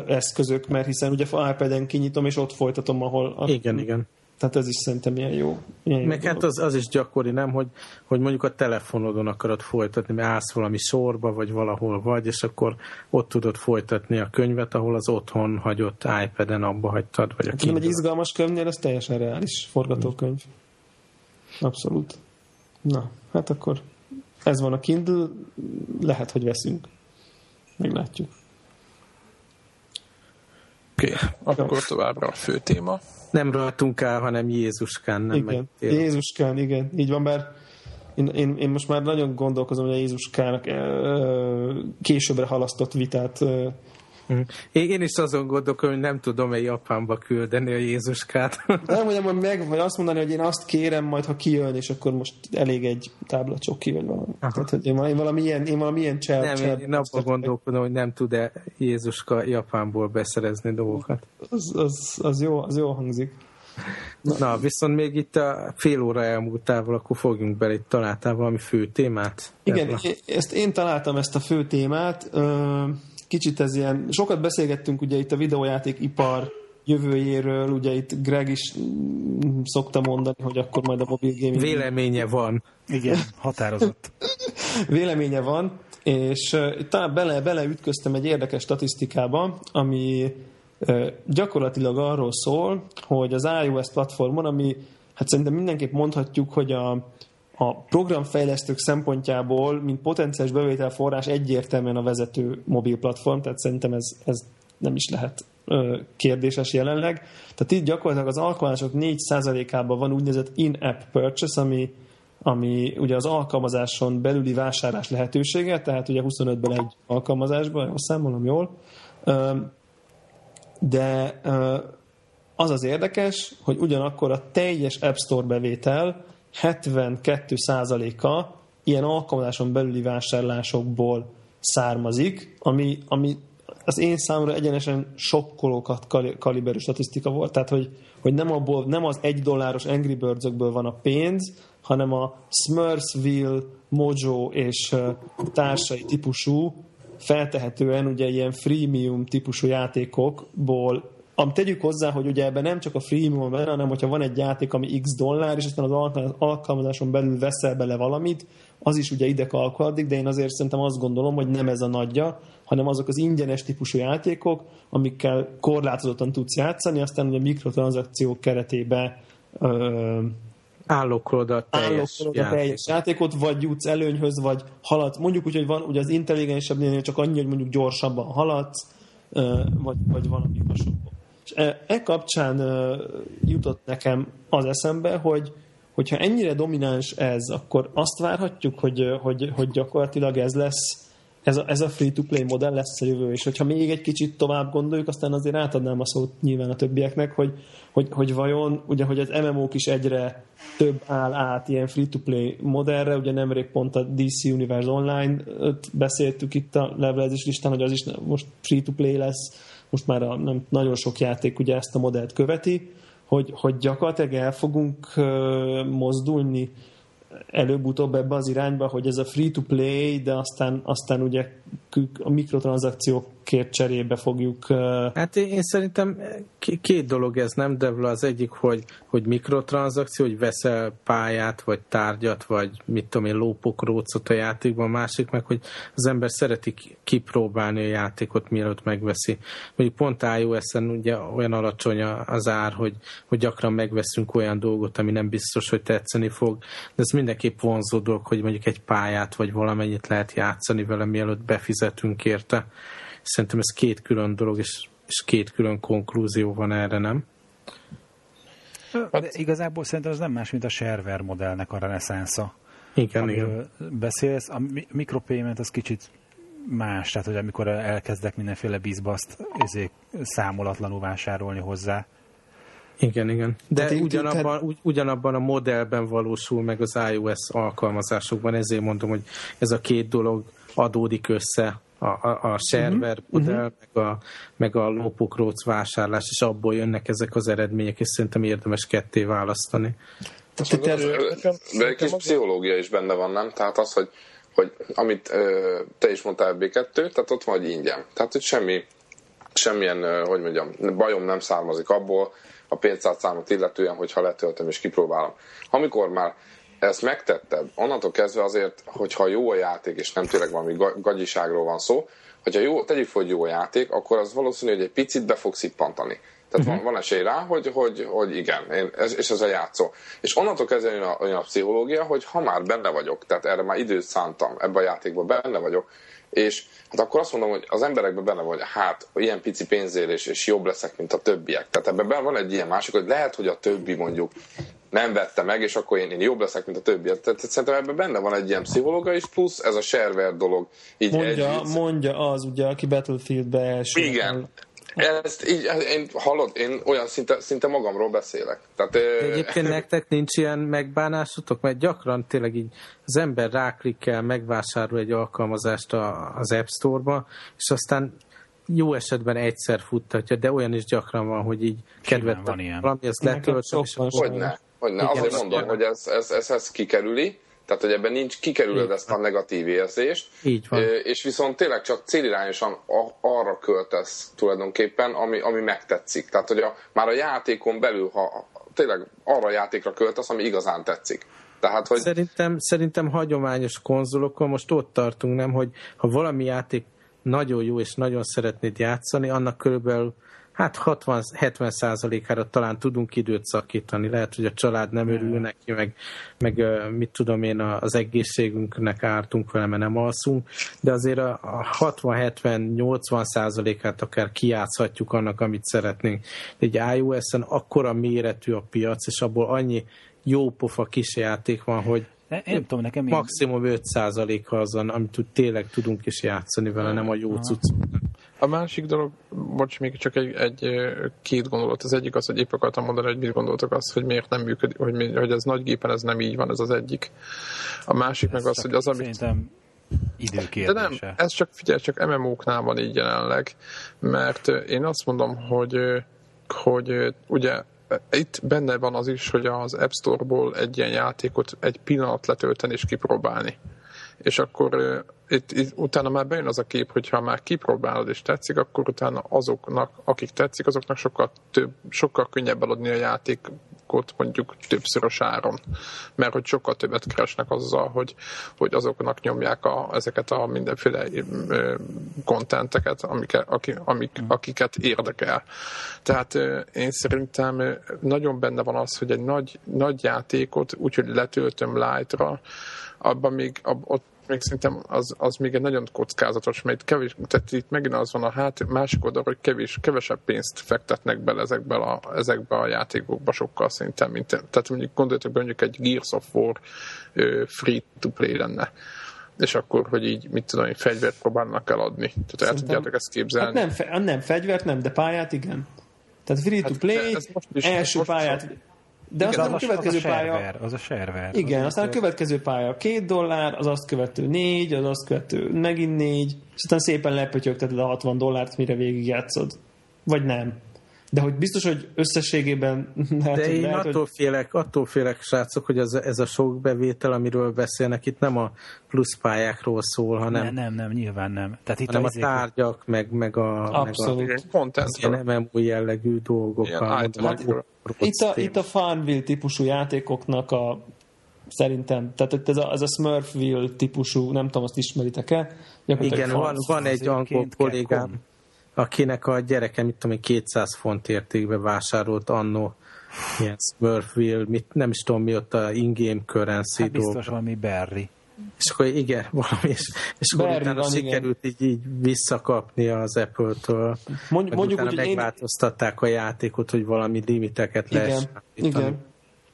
eszközök, mert hiszen ugye iPad-en kinyitom, és ott folytatom, ahol... A... Igen, igen. Tehát ez is szerintem ilyen jó. Ilyen meg jó hát az, az is gyakori, nem, hogy, hogy mondjuk a telefonodon akarod folytatni, mert állsz valami sorba, vagy valahol vagy, és akkor ott tudod folytatni a könyvet, ahol az otthon hagyott iPad-en abba hagytad, vagy a hát, Kindle. Egy izgalmas könyvnél, ez teljesen reális forgatókönyv. Abszolút. Na, hát akkor... Ez van a Kindle, lehet, hogy veszünk. Meglátjuk. Oké, okay, akkor továbbra a fő téma. Nem rajtunk el, hanem Jézuskán. Nem igen, Jézuskán, igen. Így van, bár én, én, én most már nagyon gondolkozom, hogy a Jézuskának későbbre halasztott vitát. Én is azon gondolkodom, hogy nem tudom-e Japánba küldeni a Jézuskát. Nem mondjam, hogy meg, vagy azt mondani, hogy én azt kérem majd, ha kijön, és akkor most elég egy tábla csoki, vagy valami. Tehát, hogy én valami ilyen, én valami ilyen cser, nem, cser, én abban gondolkodom, hogy nem tud-e Jézuska Japánból beszerezni dolgokat. Az, az, az, jó, az jó hangzik. Na. Na, viszont még itt a fél óra elmúltával, akkor fogjunk bele, itt találtál valami fő témát? Igen, ebben. Ezt én találtam, ezt a fő témát. Kicsit ez ilyen, sokat beszélgettünk ugye itt a videójátékipar jövőjéről, ugye itt Greg is szokta mondani, hogy akkor majd a mobil gaming... Véleménye van. Igen, határozott. Véleménye van, és talán bele, beleütköztem egy érdekes statisztikába, ami gyakorlatilag arról szól, hogy az iOS platformon, ami hát szerintem mindenképp mondhatjuk, hogy a a programfejlesztők szempontjából, mint potenciális bevételforrás egyértelműen a vezető mobil platform, tehát szerintem ez, ez nem is lehet ö, kérdéses jelenleg. Tehát itt gyakorlatilag az alkalmazások négy százalékában van úgynevezett in-app purchase, ami, ami ugye az alkalmazáson belüli vásárlás lehetősége, tehát ugye huszonötben egy alkalmazásban, azt számolom jól, ö, de ö, az az érdekes, hogy ugyanakkor a teljes App Store bevétel hetvenkét százaléka ilyen alkalmazáson belüli vásárlásokból származik, ami, ami az én számomra egyenesen sokkolókat kaliberű statisztika volt, tehát hogy, hogy nem, abból, nem az egy dolláros Angry Birds-ökből van a pénz, hanem a Smurfsville, Mojo és társai típusú, feltehetően ugye ilyen freemium típusú játékokból. Am tegyük hozzá, hogy ugye ebben nem csak a freemium van, hanem hogyha van egy játék, ami x dollár, és aztán az alkalmazáson belül veszel bele valamit, az is ugye ide kalkulálódik, de én azért szerintem azt gondolom, hogy nem ez a nagyja, hanem azok az ingyenes típusú játékok, amikkel korlátozottan tudsz játszani, aztán ugye mikrotranszakciók keretében ö, állokkolod a teljes, állokkolod a teljes játékot, vagy jutsz előnyhöz, vagy haladsz. Mondjuk úgy, hogy van ugye az intelligensebb, csak annyi, hogy mondjuk gyorsabban haladsz, ö, vagy, vagy valami hasonló. És e, e kapcsán e, jutott nekem az eszembe, hogy hogyha ennyire domináns ez, akkor azt várhatjuk, hogy, hogy, hogy gyakorlatilag ez lesz, ez a, ez a free-to-play modell lesz a jövő, és hogyha még egy kicsit tovább gondoljuk, aztán azért átadnám a szót nyilván a többieknek, hogy, hogy, hogy vajon, ugye, hogy az em em ó-k is egyre több áll át ilyen free-to-play modellre, ugye nemrég pont a dé cé Universe Online beszéltük itt a levelezés listán, hogy az is most free-to-play lesz, most már a, nem, nagyon sok játék ugye ezt a modellt követi, hogy, hogy gyakorlatilag el fogunk uh, mozdulni előbb-utóbb ebbe az irányba, hogy ez a free-to-play, de aztán, aztán ugye a mikrotranszakciókért cserébe fogjuk... Uh... Hát én, én szerintem két dolog ez, nem, Devla? Az egyik, hogy, hogy mikrotranszakció, hogy veszel pályát, vagy tárgyat, vagy mit tudom én, lópokrócot a játékban, a másik meg, hogy az ember szereti kipróbálni a játékot, mielőtt megveszi. Mondjuk pont iOS-en ugye olyan alacsony az ár, hogy, hogy gyakran megveszünk olyan dolgot, ami nem biztos, hogy tetszeni fog, de ez mindenképp vonzó dolog, hogy mondjuk egy pályát, vagy valamennyit lehet játszani vele, mielőtt befizetünk érte. Szerintem ez két külön dolog, és, és két külön konklúzió van erre, nem? De igazából szerintem ez nem más, mint a shareware modellnek a reneszánsza. Igen, igen. Beszélsz, a micropayment az kicsit más, tehát hogy amikor elkezdek mindenféle bizbaszt számolatlanul vásárolni hozzá. Igen, igen. De ugyanabban, ugyanabban a modellben valósul meg az iOS alkalmazásokban, ezért mondom, hogy ez a két dolog adódik össze, a, a, a server modell, uh-huh. meg a, meg a lópokróc vásárlás, és abból jönnek ezek az eredmények, és szerintem érdemes ketté választani. Te te de egy kis pszichológia is benne van, nem? Tehát az, hogy, hogy amit te is mondtál bé kettő, tehát ott vagy ingyen. Tehát, hogy semmi, semmilyen, hogy mondjam, bajom nem származik abból, a pénztárcámat illetően, hogyha letöltöm és kipróbálom. Amikor már ezt megtetted, onnantól kezdve azért, hogyha jó a játék, és nem tényleg valami gagyiságról van szó, hogyha jó, tegyük fel, hogy jó a játék, akkor az valószínű, hogy egy picit be fog szippantani. Tehát uh-huh. van, van esély rá, hogy, hogy, hogy igen, én, ez, és ez a játszó. És onnantól kezdve jön a, jön a pszichológia, hogy ha már benne vagyok, tehát erre már időt szántam, ebben a játékban benne vagyok, és hát akkor azt mondom, hogy az emberekben benne van, hogy hát ilyen pici pénzérés, és jobb leszek, mint a többiek. Tehát ebben van egy ilyen másik, hogy lehet, hogy a többi mondjuk nem vette meg, és akkor én, én jobb leszek, mint a többiek. Tehát szerintem ebben benne van egy ilyen pszichológa is, plusz ez a shareware dolog. Így mondja, egy, mondja az, ugye, aki Battlefield-be első. Igen. Ezt így, én, hallod, én olyan szinte, szinte magamról beszélek. Tehát, de egyébként nektek nincs ilyen megbánásotok? Mert gyakran tényleg így az ember ráklikkel, megvásárol egy alkalmazást az App Store-ba, és aztán jó esetben egyszer futtatja, de olyan is gyakran van, hogy így kedvet valami, ezt letöltöm. Hogyne, hogyne. Azért mondom, hogy ez, ez, ez, ez kikerüli, Tehát, hogy ebben nincs, kikerülöd ezt a negatív érzést. Így van. És viszont tényleg csak célirányosan arra költesz tulajdonképpen, ami, ami megtetszik. Tehát, hogy a, már a játékon belül, ha tényleg arra a játékra költesz, ami igazán tetszik. Tehát, hogy... Szerintem, szerintem hagyományos konzolokon most ott tartunk, nem, hogy ha valami játék nagyon jó és nagyon szeretnéd játszani, annak körülbelül hát hatvan-hetven százalékára talán tudunk időt szakítani. Lehet, hogy a család nem örül neki, meg, meg mit tudom én, az egészségünknek ártunk vele, mert nem alszunk, de azért a hatvan-hetven-nyolcvan százalékát akár kijátszhatjuk annak, amit szeretnénk. Egy iOS-en akkora méretű a piac, és abból annyi jó pofa kis játék van, hogy én nem tudom, nekem maximum öt százaléka azon, amit úgy tényleg tudunk is játszani vele, nem a jó cuccoknak. A másik dolog, bocs, még csak egy, egy két gondolat. Az egyik az, hogy épp akartam mondani, hogy mit gondoltok azt, hogy miért nem működik, hogy, hogy ez nagy gépen ez nem így van, ez az egyik. A másik ez meg az, hogy az, amit... Szerintem időkérdése. De nem, ez csak, figyelj, csak em em ó-knál van így jelenleg, mert én azt mondom, hogy, hogy ugye itt benne van az is, hogy az App Store-ból egy ilyen játékot egy pillanat letölteni és kipróbálni. És akkor itt, itt, utána már bejön az a kép, hogyha már kipróbálod és tetszik, akkor utána azoknak, akik tetszik, azoknak sokkal, több, sokkal könnyebb eladni a játékot mondjuk többszörös áron. Mert hogy sokkal többet keresnek azzal, hogy, hogy azoknak nyomják a, ezeket a mindenféle kontenteket, amik, amik, akiket érdekel. Tehát én szerintem nagyon benne van az, hogy egy nagy, nagy játékot, úgyhogy letöltöm Lightra, abban még, ab, ott még szerintem az, az még egy nagyon kockázatos, mert itt kevés, tehát itt megint az van a hát, másik oldal, hogy kevés, kevesebb pénzt fektetnek bele ezekbe a, ezekbe a játékokba sokkal szerintem, mint, tehát mondjuk gondoljatok, mondjuk egy Gears of War free to play lenne. És akkor, hogy így, mit tudom, hogy fegyvert próbálnak eladni. Tehát el tudjátok ezt képzelni. Hát nem, nem fegyvert, nem, de pályát igen. Tehát free to play, hát is, első pályát... Sem. De igen, aztán a következő az a pálya... Server, az a server. Igen, az aztán az a következő pálya két dollár, az azt követő négy, az azt követő megint négy, és aztán szépen lepötyögteted a hatvan dollárt, mire végigjátszod. Vagy nem. De hogy biztos, hogy összességében... Lehet, de én lehet, attól, hogy... félek, attól félek, srácok, hogy ez, ez a sok bevétel, amiről beszélnek, itt nem a plusz pályákról szól, hanem... Nem, nem, nem nyilván nem. Tehát itt hanem a tárgyak, meg, meg a... Abszolút. Ilyen em em ó jellegű dolgok. Itt a, itt a Farmville típusú játékoknak a... Szerintem, tehát ez a, ez a Smurfville típusú, nem tudom, azt ismeritek-e? Igen, van, van egy angol kollégám, akinek a gyereke, mit tudom én, kétszáz font értékbe vásárolt annó ilyen Smurfville, mit, nem is tudom mi ott a in-game currency hát dolga. Biztos valami Barry. És akkor igen, valami, és, és akkor utána van, sikerült így, így visszakapni az Apple-től. Mondj, mondjuk utána úgy, megváltoztatták én... a játékot, hogy valami limiteket lehessen. Igen, igen,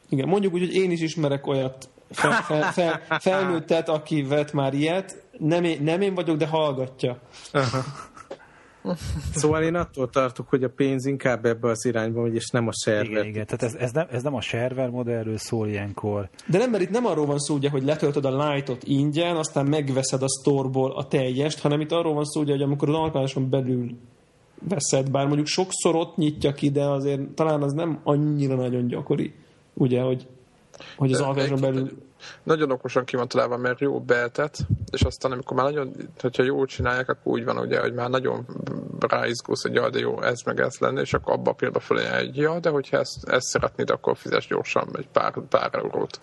igen, mondjuk úgy, hogy én is ismerek olyat fel, fel, fel, felnőttet, aki vett már ilyet, nem én, nem én vagyok, de hallgatja. Aha. Szóval én attól tartok, hogy a pénz inkább ebbe az irányba, hogy és nem a server. Igen, igen. Tehát ez, ez, nem, ez nem a server modellről szól ilyenkor. De nem, mert itt nem arról van szó, ugye, hogy letöltöd a Light-ot ingyen, aztán megveszed a store-ból a teljest, hanem itt arról van szó, ugye, hogy amikor az alkalmazáson belül veszed, bár mondjuk sokszor ott nyitja ki, de azért talán az nem annyira nagyon gyakori, ugye, hogy, hogy az alkalmazáson belül... Nagyon okosan ki van találva, mert jó beetet, és aztán amikor már nagyon, hogyha jól csinálják, akkor úgy van, ugye, hogy már nagyon ráizgulsz, hogy jaj, de jó, ez meg ez lenne, és akkor abba a pillanatban fölajánlja, hogy ja, de hogyha ezt, ezt szeretnéd, akkor fizes gyorsan egy pár, pár eurót.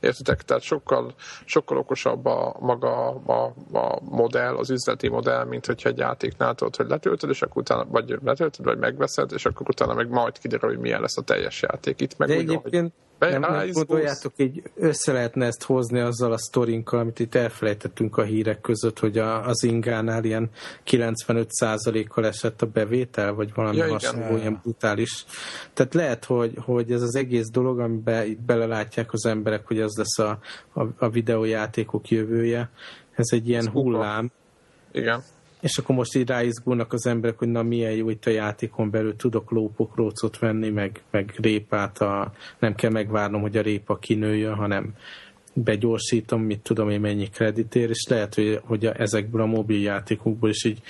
Értitek? Tehát sokkal, sokkal okosabb a maga a, a modell, az üzleti modell, mint hogyha egy játéknál tudod, hogy letöltöd, és akkor utána, vagy letöltöd, vagy megveszed, és akkor utána meg majd kiderül, hogy milyen lesz a teljes játék. Itt meg de úgy, egyébként ahogy... nem, nem gondoljátok, így össze lehetne ezt hozni azzal a sztorinkkal, amit itt elfelejtettünk a hírek között, hogy a, az Ingánál ilyen kilencvenöt százalékkal esett a bevétel, vagy valami ja, hasonló, ilyen brutális. Tehát lehet, hogy, hogy ez az egész dolog, amiben itt belelátják az emberek, hogy az lesz a, a, a videójátékok jövője. Ez egy ilyen hullám. Igen. És akkor most így ráizgulnak az emberek, hogy na milyen jó itt a játékon belül, tudok lópokrócot venni, meg, meg répát, a, nem kell megvárnom, hogy a répa kinőjön, hanem begyorsítom, mit tudom én mennyi kreditér, és lehet, hogy, hogy ezekből a mobil játékokból is így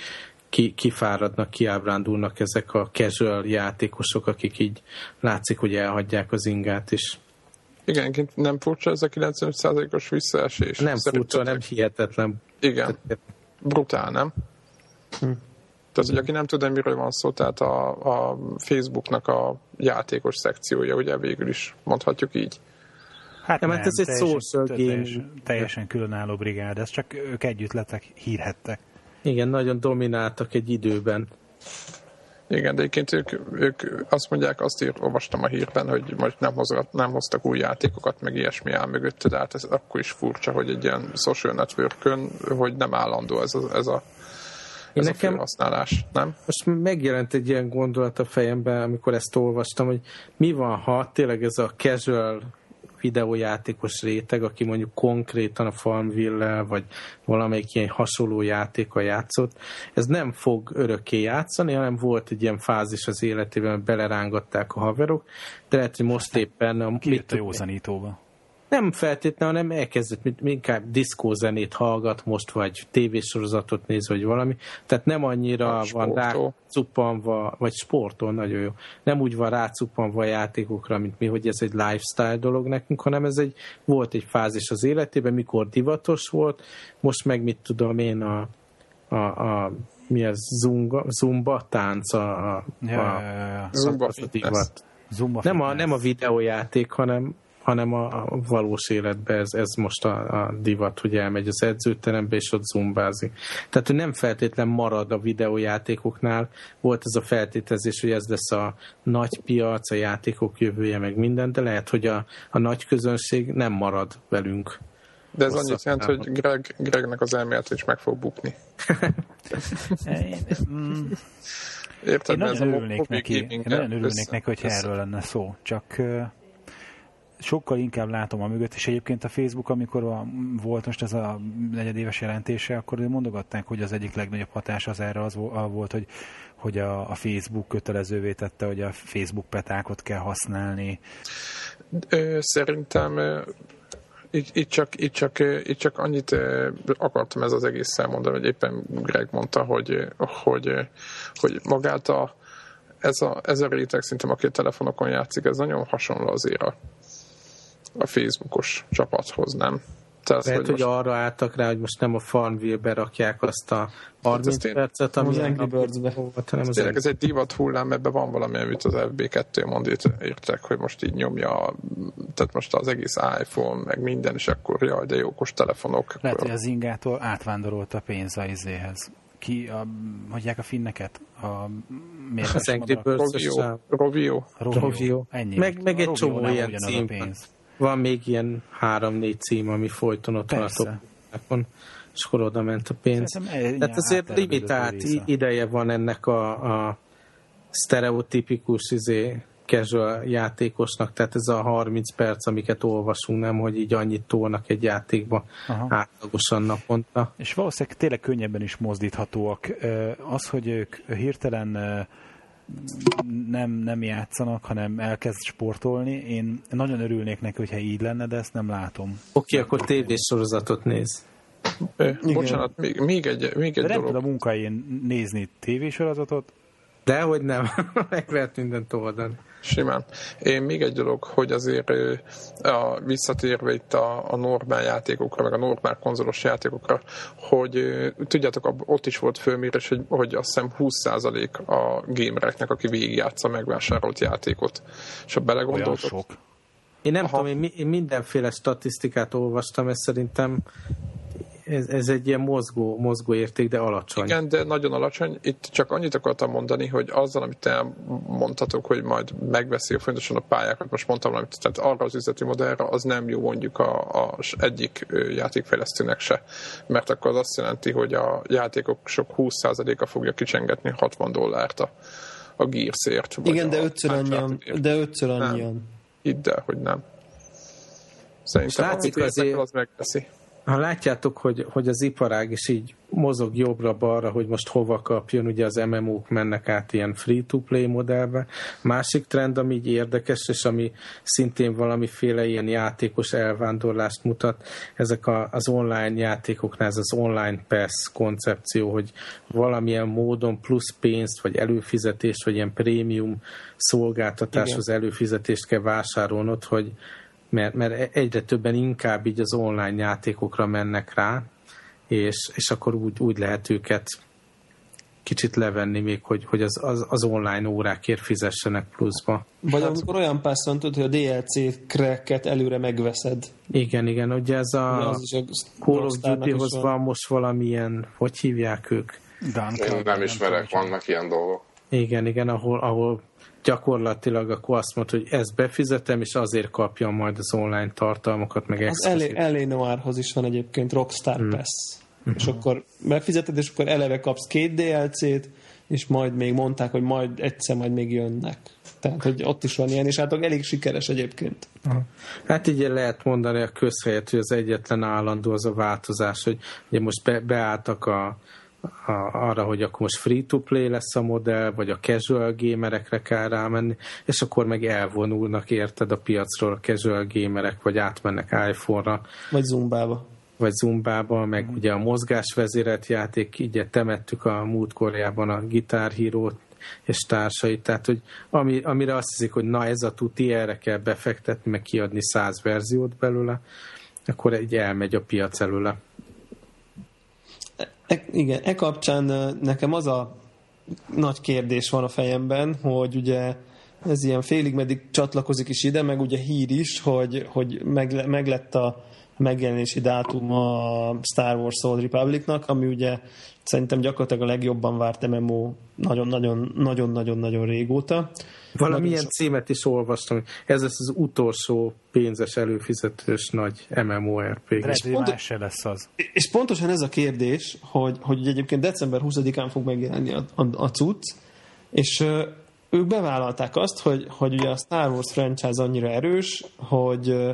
ki, kifáradnak, kiábrándulnak ezek a casual játékosok, akik így látszik, hogy elhagyják az ingát is. Igen, nem furcsa ez a kilencvenöt százalékos visszaesés? Nem furcsa, nem hihetetlen. Igen. Brutál, nem? Hm. Tehát, hogy aki nem tudja, miről van szó, tehát a, a Facebooknak a játékos szekciója, ugye végül is mondhatjuk így. Hát nem, nem ez egy social game. Teljesen, teljesen különálló brigád, ez csak ők együtt lettek, hírhettek. Igen, nagyon domináltak egy időben. Igen, de egyébként ők, ők azt mondják, azt ír, olvastam a hírben, hogy most nem, hozgat, nem hoztak új játékokat, meg ilyesmi áll mögött, de hát ez akkor is furcsa, hogy egy ilyen social networkön, hogy nem állandó ez a, ez a Én ez nekem a felhasználás, nem? Most megjelent egy ilyen gondolat a fejemben, amikor ezt olvastam, hogy mi van, ha tényleg ez a casual videójátékos réteg, aki mondjuk konkrétan a Farmville-lel, vagy valamelyik ilyen hasonló játékkal játszott, ez nem fog örökké játszani, hanem volt egy ilyen fázis az életében, belerángatták a haverok, de lehet, hogy most éppen... A, kijött a józanítóba. Nem feltétlenül, hanem elkezdett inkább diszkózenét hallgat most, vagy tévésorozatot néz, vagy valami. Tehát nem annyira van rácuppanva, vagy sporton, nagyon jó. Nem úgy van rácuppanva a játékokra, mint mi, hogy ez egy lifestyle dolog nekünk, hanem ez egy, volt egy fázis az életében, mikor divatos volt, most meg mit tudom én, a, a, a mi ez, zunga, zumba tánc, a, a, ja, a, ja, ja, ja. Zumba a divat. Zumba nem, a, nem a videójáték, hanem hanem a valós életben ez, ez most a, a divat, hogy elmegy az edzőterembe, és ott zumbázik. Tehát, hogy nem feltétlen marad a videójátékoknál. Volt ez a feltételezés, hogy ez lesz a nagy piac, a játékok jövője, meg minden, de lehet, hogy a, a nagy közönség nem marad velünk. De ez annyit jelent, hogy Greg, Gregnek az elmélet is meg fog bukni. Érted, én nagyon örülnék neki, én nagyon örülnék neki, hogyha erről lenne szó. Csak... sokkal inkább látom a mögött, és egyébként a Facebook, amikor a, volt most ez a negyedéves jelentése, akkor mondogatták, hogy az egyik legnagyobb hatás az erre az volt, hogy, hogy a, a Facebook kötelezővé tette, hogy a Facebook petákot kell használni. Szerintem itt, itt, csak, itt, csak, itt csak annyit akartam ez az egésszel mondani, hogy éppen Greg mondta, hogy, hogy, hogy magát a, ez, a, ez a réteg, szerintem aki a telefonokon játszik, ez nagyon hasonló azért a a Facebookos csapathoz, nem? Tehát, lehet, hogy, hogy most... arra álltak rá, hogy most nem a Farmville-be rakják azt a harminc hát percet, ami az Angry Birds-be volt, hanem az... Ez egy divat hullám, ebben van valami, amit az ef bé kettő mond, értek, hogy most így nyomja, tehát most az egész iPhone, meg minden, és akkor jaj, de jó, okos telefonok. Lehet, hogy az ingától átvándorolt a pénz a izéhez. Ki, a, mondják a finneket? A az Angry Birds-összel. Rovio. Rovio. Meg, meg egy csomó ilyen cím. Van még ilyen három-négy cím, ami folyton ott tartott, és akkor oda ment a pénz. Tehát azért limitált ideje van ennek a, a sztereotipikus izé, casual játékosnak, tehát ez a harminc perc, amiket olvasunk, nem, hogy így annyit tolnak egy játékba átlagosan naponta. És valószínűleg tényleg könnyebben is mozdíthatóak. Az, hogy ők hirtelen... nem, nem játszanak, hanem elkezd sportolni. Én nagyon örülnék neki, hogyha így lenne, de ezt nem látom. Oké, okay, akkor tévésorozatot néz. Igen. Bocsánat, még, még egy, még egy de dolog. De a munkájén nézni tévésorozatot? Dehogy nem. Meg lehet mindent oldani. Simán. Én még egy dolog, hogy azért a, visszatérve itt a, a normál játékokra, meg a normál konzolos játékokra, hogy tudjátok, ott is volt fölmérés, hogy, hogy azt hiszem húsz százalék a gamereknek, aki végigjátsza megvásárolt játékot. És ha belegondoltok... Olyan sok. Én nem Aha. tudom, én mindenféle statisztikát olvastam, ez szerintem Ez, ez egy ilyen mozgó, mozgó érték, de alacsony. Igen, de nagyon alacsony. Itt csak annyit akartam mondani, hogy azzal, amit elmondtatok, hogy majd megveszi fontosan a pályákat, most mondtam valamit, tehát arra az üzleti modellre, az nem jó mondjuk az egyik játékfejlesztőnek se. Mert akkor az azt jelenti, hogy a játékok sok húsz százaléka fogja kicsengetni hatvan dollárt a, a Gearsért. Igen, de ötször annyian. De ötször annyian. Hidd el, hogy nem. Szerintem amit értek, az megveszi. Ha látjátok, hogy, hogy az iparág is így mozog jobbra-balra, hogy most hova kapjon, ugye az em em ó-k mennek át ilyen free-to-play modellbe. Másik trend, ami így érdekes, és ami szintén valamiféle ilyen játékos elvándorlást mutat, ezek a, az online játékoknál ez az online pass koncepció, hogy valamilyen módon plusz pénzt, vagy előfizetést, vagy ilyen prémium szolgáltatáshoz előfizetést kell vásárolnod, hogy mert, mert egyre többen inkább így az online játékokra mennek rá, és, és akkor úgy, úgy lehet őket kicsit levenni még, hogy, hogy az, az, az online órákért fizessenek pluszba. Vagy hát, amikor olyan pászon tudod, hogy a dé el cé-kreket előre megveszed. Igen, igen, ugye ez a Call of Duty-hoz van most valamilyen, hogy hívják ők? Dunkel, én nem ismerek, vannak ilyen dolgok. Igen, igen, ahol, ahol gyakorlatilag akkor azt mondta, hogy ezt befizetem, és azért kapjam majd az online tartalmakat, meg ezt. Az Eleanorhoz is van egyébként Rockstar hmm. Pass. Uh-huh. És akkor befizeted, és akkor eleve kapsz két dé el cé-t, és majd még mondták, hogy majd egyszer majd még jönnek. Tehát, hogy ott is van ilyen, és hát elég sikeres egyébként. Aha. Hát így lehet mondani a közhelyet, hogy az egyetlen állandó az a változás, hogy ugye most be, beálltak a, a, arra, hogy akkor most free-to-play lesz a modell, vagy a casual gamerekre kell rámenni, és akkor meg elvonulnak, érted, a piacról a casual gamerek, vagy átmennek iPhone-ra. Vagy Zumbába. vagy Zumbába, meg mm. ugye a mozgásvezérelt játék, így temettük a múltkorjában a gitárhírót és társait, tehát hogy ami, amire azt hiszik, hogy na ez a tuti, erre kell befektetni, meg kiadni száz verziót belőle, akkor így elmegy a piac előle. E, igen, e kapcsán nekem az a nagy kérdés van a fejemben, hogy ugye ez ilyen félig meddig csatlakozik is ide, meg ugye hír is, hogy, hogy meg, meg lett a megjelenési dátum a Star Wars Old Republicnak, ami ugye szerintem gyakorlatilag a legjobban várt em em o nagyon-nagyon-nagyon-nagyon régóta. Valamilyen nagyon címet is olvastam, ez lesz az utolsó pénzes előfizetős nagy em em o er pé gé. De és, pont... lesz az. és pontosan ez a kérdés, hogy, hogy egyébként december huszadikán fog megjelenni a, a, a cucc, és uh, ők bevállalták azt, hogy, hogy ugye a Star Wars franchise annyira erős, hogy uh,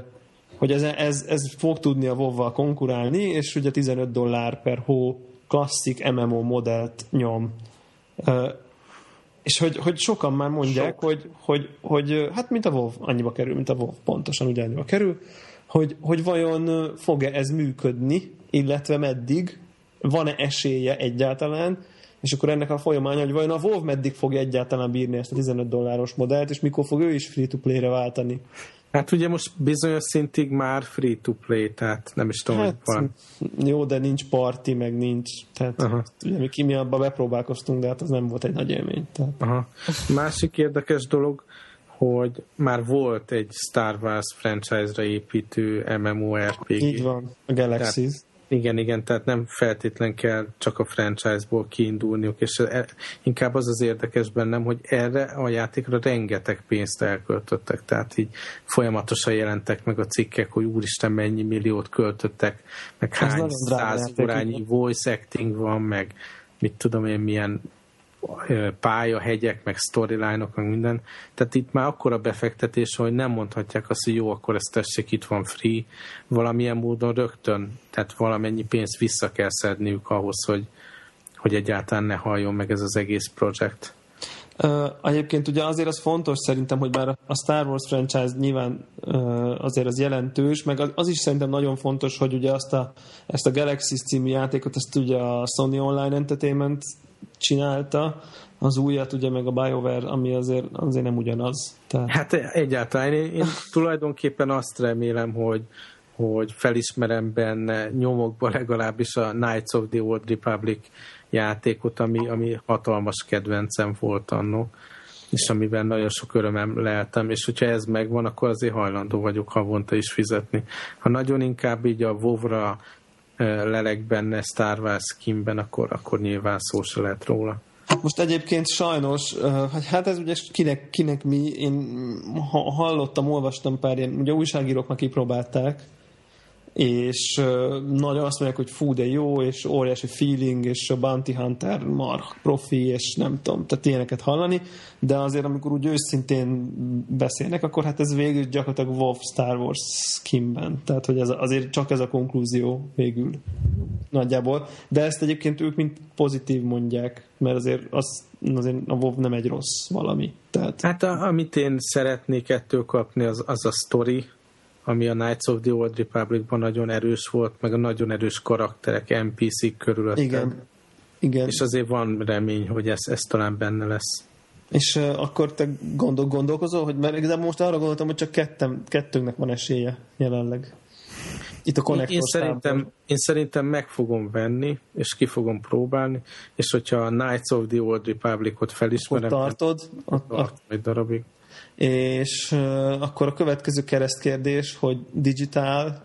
hogy ez, ez, ez fog tudni a WoW-val konkurálni, és ugye tizenöt dollár per hó klasszik em em o modellt nyom. Uh, és hogy, hogy sokan már mondják, Sok. hogy, hogy, hogy hát mint a WoW, annyiba kerül, mint a WoW, pontosan ugye annyiba kerül, hogy, hogy vajon fog-e ez működni, illetve meddig, van-e esélye egyáltalán, és akkor ennek a folyamánya, hogy vajon a WoW meddig fogja egyáltalán bírni ezt a tizenöt dolláros modellt, és mikor fog ő is free-to-play-re váltani. Hát ugye most bizonyos szintig már free-to-play, tehát nem is tudom, hát, hogy van. Jó, de nincs party, meg nincs. Tehát ugye, mi, mi abban bepróbálkoztunk, de hát az nem volt egy nagy élmény. Tehát. Aha. Másik érdekes dolog, hogy már volt egy Star Wars franchise-ra építő em em o er pé gé. Így van, a Galaxies. Tehát, igen, igen, tehát nem feltétlen kell csak a franchise-ból kiindulniuk, és e, inkább az az érdekes bennem, hogy erre a játékra rengeteg pénzt elköltöttek, tehát így folyamatosan jelentek meg a cikkek, hogy úristen mennyi milliót költöttek, meg hány száz órányi voice acting van, meg mit tudom én milyen pályahegyek, meg storyline-ok, meg minden. Tehát itt már akkora befektetés, hogy nem mondhatják azt, hogy jó, akkor ezt tessék, itt van free, valamilyen módon rögtön, tehát valamennyi pénzt vissza kell szedniük ahhoz, hogy, hogy egyáltalán ne halljon meg ez az egész projekt. Uh, egyébként ugye azért az fontos szerintem, hogy bár a Star Wars franchise nyilván uh, azért az jelentős, meg az, az is szerintem nagyon fontos, hogy ugye azt a, ezt a Galaxy című játékot, ezt ugye a Sony Online Entertainment csinálta, az újat ugye meg a BioWare, ami azért, azért nem ugyanaz. Tehát... Hát egyáltalán én, én tulajdonképpen azt remélem, hogy, hogy felismerem benne nyomokba legalábbis a Knights of the Old Republic játékot, ami, ami hatalmas kedvencem volt anno, és amiben nagyon sok örömem leeltem, és hogyha ez megvan, akkor azért hajlandó vagyok havonta is fizetni. Ha nagyon inkább így a WoW-ra lelek benne, Star Wars skinben, akkor, akkor nyilván szó se lehet róla. Most egyébként sajnos, hát ez ugye kinek, kinek mi, én hallottam, olvastam pár ilyen, ugye újságírók már kipróbálták, és nagyon azt mondják, hogy fú, de jó, és óriási feeling, és a Bounty Hunter mark profi, és nem tudom, tehát ilyeneket hallani, de azért amikor úgy őszintén beszélnek, akkor hát ez végül gyakorlatilag WoW Star Wars skinben, tehát hogy ez azért csak ez a konklúzió végül nagyjából, de ezt egyébként ők mint pozitív mondják, mert azért, az, azért a WoW nem egy rossz valami. Tehát... Hát a, amit én szeretnék ettől kapni, az, az a sztori, ami a Knights of the Old Republicban nagyon erős volt, meg a nagyon erős karakterek, en pé cé körülöttek. Igen. Igen. És azért van remény, hogy ez, ez talán benne lesz. És uh, akkor te gondol, gondolkozol, hogy mert igazából most arra gondoltam, hogy csak kettem, kettőnknek van esélye jelenleg. Itt a konnektor. Én, én, szerintem, én szerintem meg fogom venni, és ki fogom próbálni, és hogyha a Knights of the Old Republic-ot felismerem... Akkor tartod. Ott tartom egy darabig. És uh, akkor a következő keresztkérdés, hogy digitál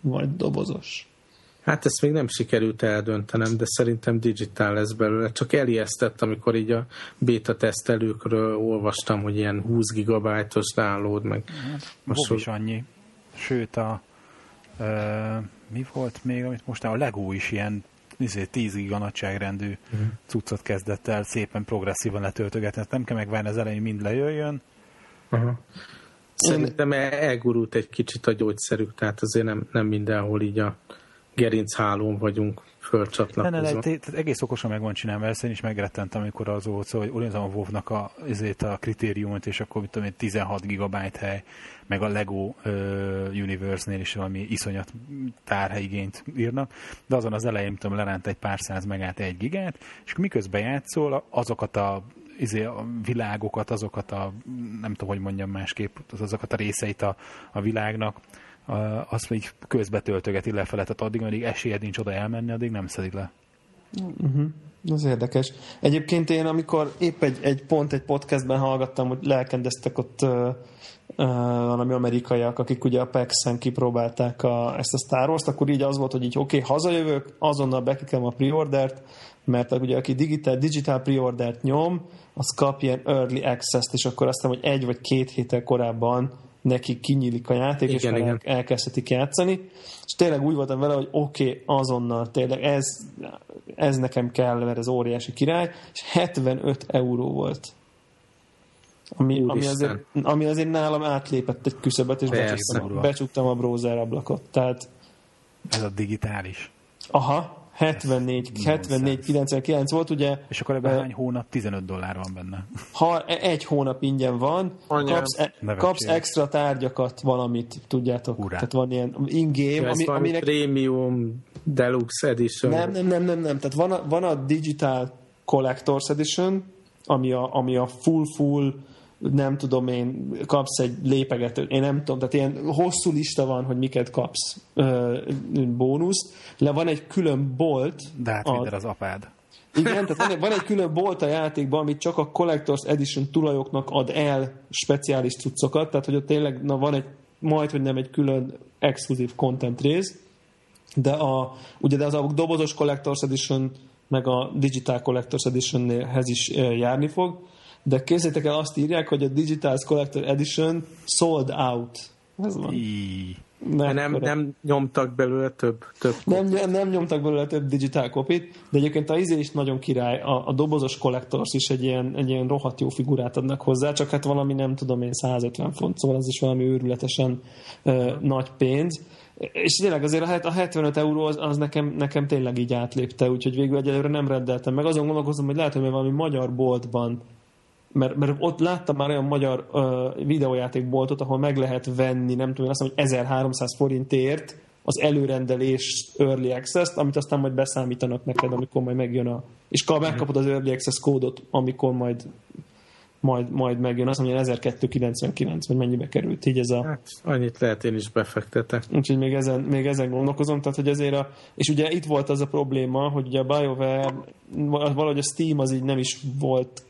vagy dobozos? Hát ezt még nem sikerült eldöntenem, de szerintem digitál lesz belőle. Csak elijesztett, amikor így a beta tesztelőkről olvastam, hogy ilyen húsz gigabájtos download, meg... Most is annyi. Sőt, a Uh, mi volt még, amit most a Lego is ilyen tíz giga nagyságrendű uh-huh. cuccot kezdett el szépen progresszívan letöltögetni. Nem kell megvárni az elején, mind lejöjjön. Uh-huh. Szerintem elgurult egy kicsit a gyógyszerük, tehát azért nem, nem mindenhol így a gerinchálón vagyunk fölcsatlakozva. Egész okosan meg van csinálva, ezt én is megrettentem, amikor az volt szó, hogy olyanzom a WoW-nak a, a kritériumot, és akkor mit tudom én, tizenhat gigabyte hely, meg a LEGO ö, Universe-nél is valami iszonyat tárhelyigényt írnak, de azon az elején, mit tudom, leránt egy pár száz megát egy gigát, és miközben játszol, azokat a izé a világokat, azokat a, nem tudom, hogy mondjam másképp, azokat a részeit a, a világnak, azt így közbe töltögeti lefele, tehát addig, amíg esélyed nincs oda elmenni, addig nem szedik le. Uh-huh. Ez érdekes. Egyébként én, amikor épp egy, egy pont egy podcastben hallgattam, hogy lelkendeztek ott uh, uh, valami amerikaiak, akik ugye a pexen kipróbálták a, ezt a Star Wars-t, akkor így az volt, hogy így oké, okay, hazajövök, azonnal bekikem a preordert, mert ugye aki digitál, digital preordert nyom, az kap ilyen early access-t, és akkor aztán, hogy egy vagy két héttel korábban neki kinyílik a játék, igen, és már elkezdhetik játszani. És tényleg úgy voltam vele, hogy oké, okay, azonnal tényleg ez, ez nekem kell, mert ez óriási király, és hetvenöt euró volt. Ami, ami, azért, ami azért nálam átlépett egy küszöbet, és becsuktam, becsuktam a browser ablakot. Tehát... Ez a digitális. Aha, hetvennégy kilencvenkilenc volt, ugye... És akkor ebben hány hónap? tizenöt dollár van benne. Ha egy hónap ingyen van, kapsz, e, kapsz extra tárgyakat, valamit, tudjátok. Urá. Tehát van ilyen in-game, ami, aminek... Premium, Deluxe Edition. Nem, nem, nem, nem, nem. Tehát van a, van a Digital Collector's Edition, ami a, ami a full-full, nem tudom én, kapsz egy lépegetőt, én nem tudom, tehát ilyen hosszú lista van, hogy miket kapsz ö, bónuszt, le van egy külön bolt. De hát minden az apád. Igen, tehát van egy külön bolt a játékban, amit csak a Collector's Edition tulajoknak ad el speciális cuccokat, tehát hogy ott tényleg na, van egy, majd, hogy nem egy külön exkluzív content rész, de, a, ugye, de az a dobozos Collector's Edition meg a Digital Collector's Editionhez is járni fog. De képzeljétek el, azt írják, hogy a Digital Collector Edition sold out. Ez van. Nem, nem, nem nyomtak belőle több, több nem, nem, nem nyomtak belőle több digital kopit, de egyébként a izé is nagyon király. A, a dobozos Collectors is egy ilyen, egy ilyen rohadt jó figurát adnak hozzá, csak hát valami nem tudom én száz ötven font, szóval ez is valami őrületesen ö, nagy pénz. És tényleg azért a hetvenöt euró az, az nekem, nekem tényleg így átlépte, úgyhogy végül egyelőre nem rendeltem meg. Azon gondolkozom, hogy lehet, hogy valami magyar boltban, Mert, mert ott láttam már olyan magyar ö, videójátékboltot, ahol meg lehet venni, nem tudom, én azt mondom, hogy ezerháromszáz forintért az előrendelés Early Access-t, amit aztán majd beszámítanak neked, amikor majd megjön a... És megkapod az Early Access kódot, amikor majd majd, majd megjön. Azt mondom, hogy ezerkétszázkilencvenkilenc, vagy mennyibe került így ez a... Hát, annyit lehet én is befektetek. Úgyhogy még ezen, még ezen gondolkozom, tehát hogy ezért a... És ugye itt volt az a probléma, hogy ugye a BioWare, valahogy a Steam az így nem is volt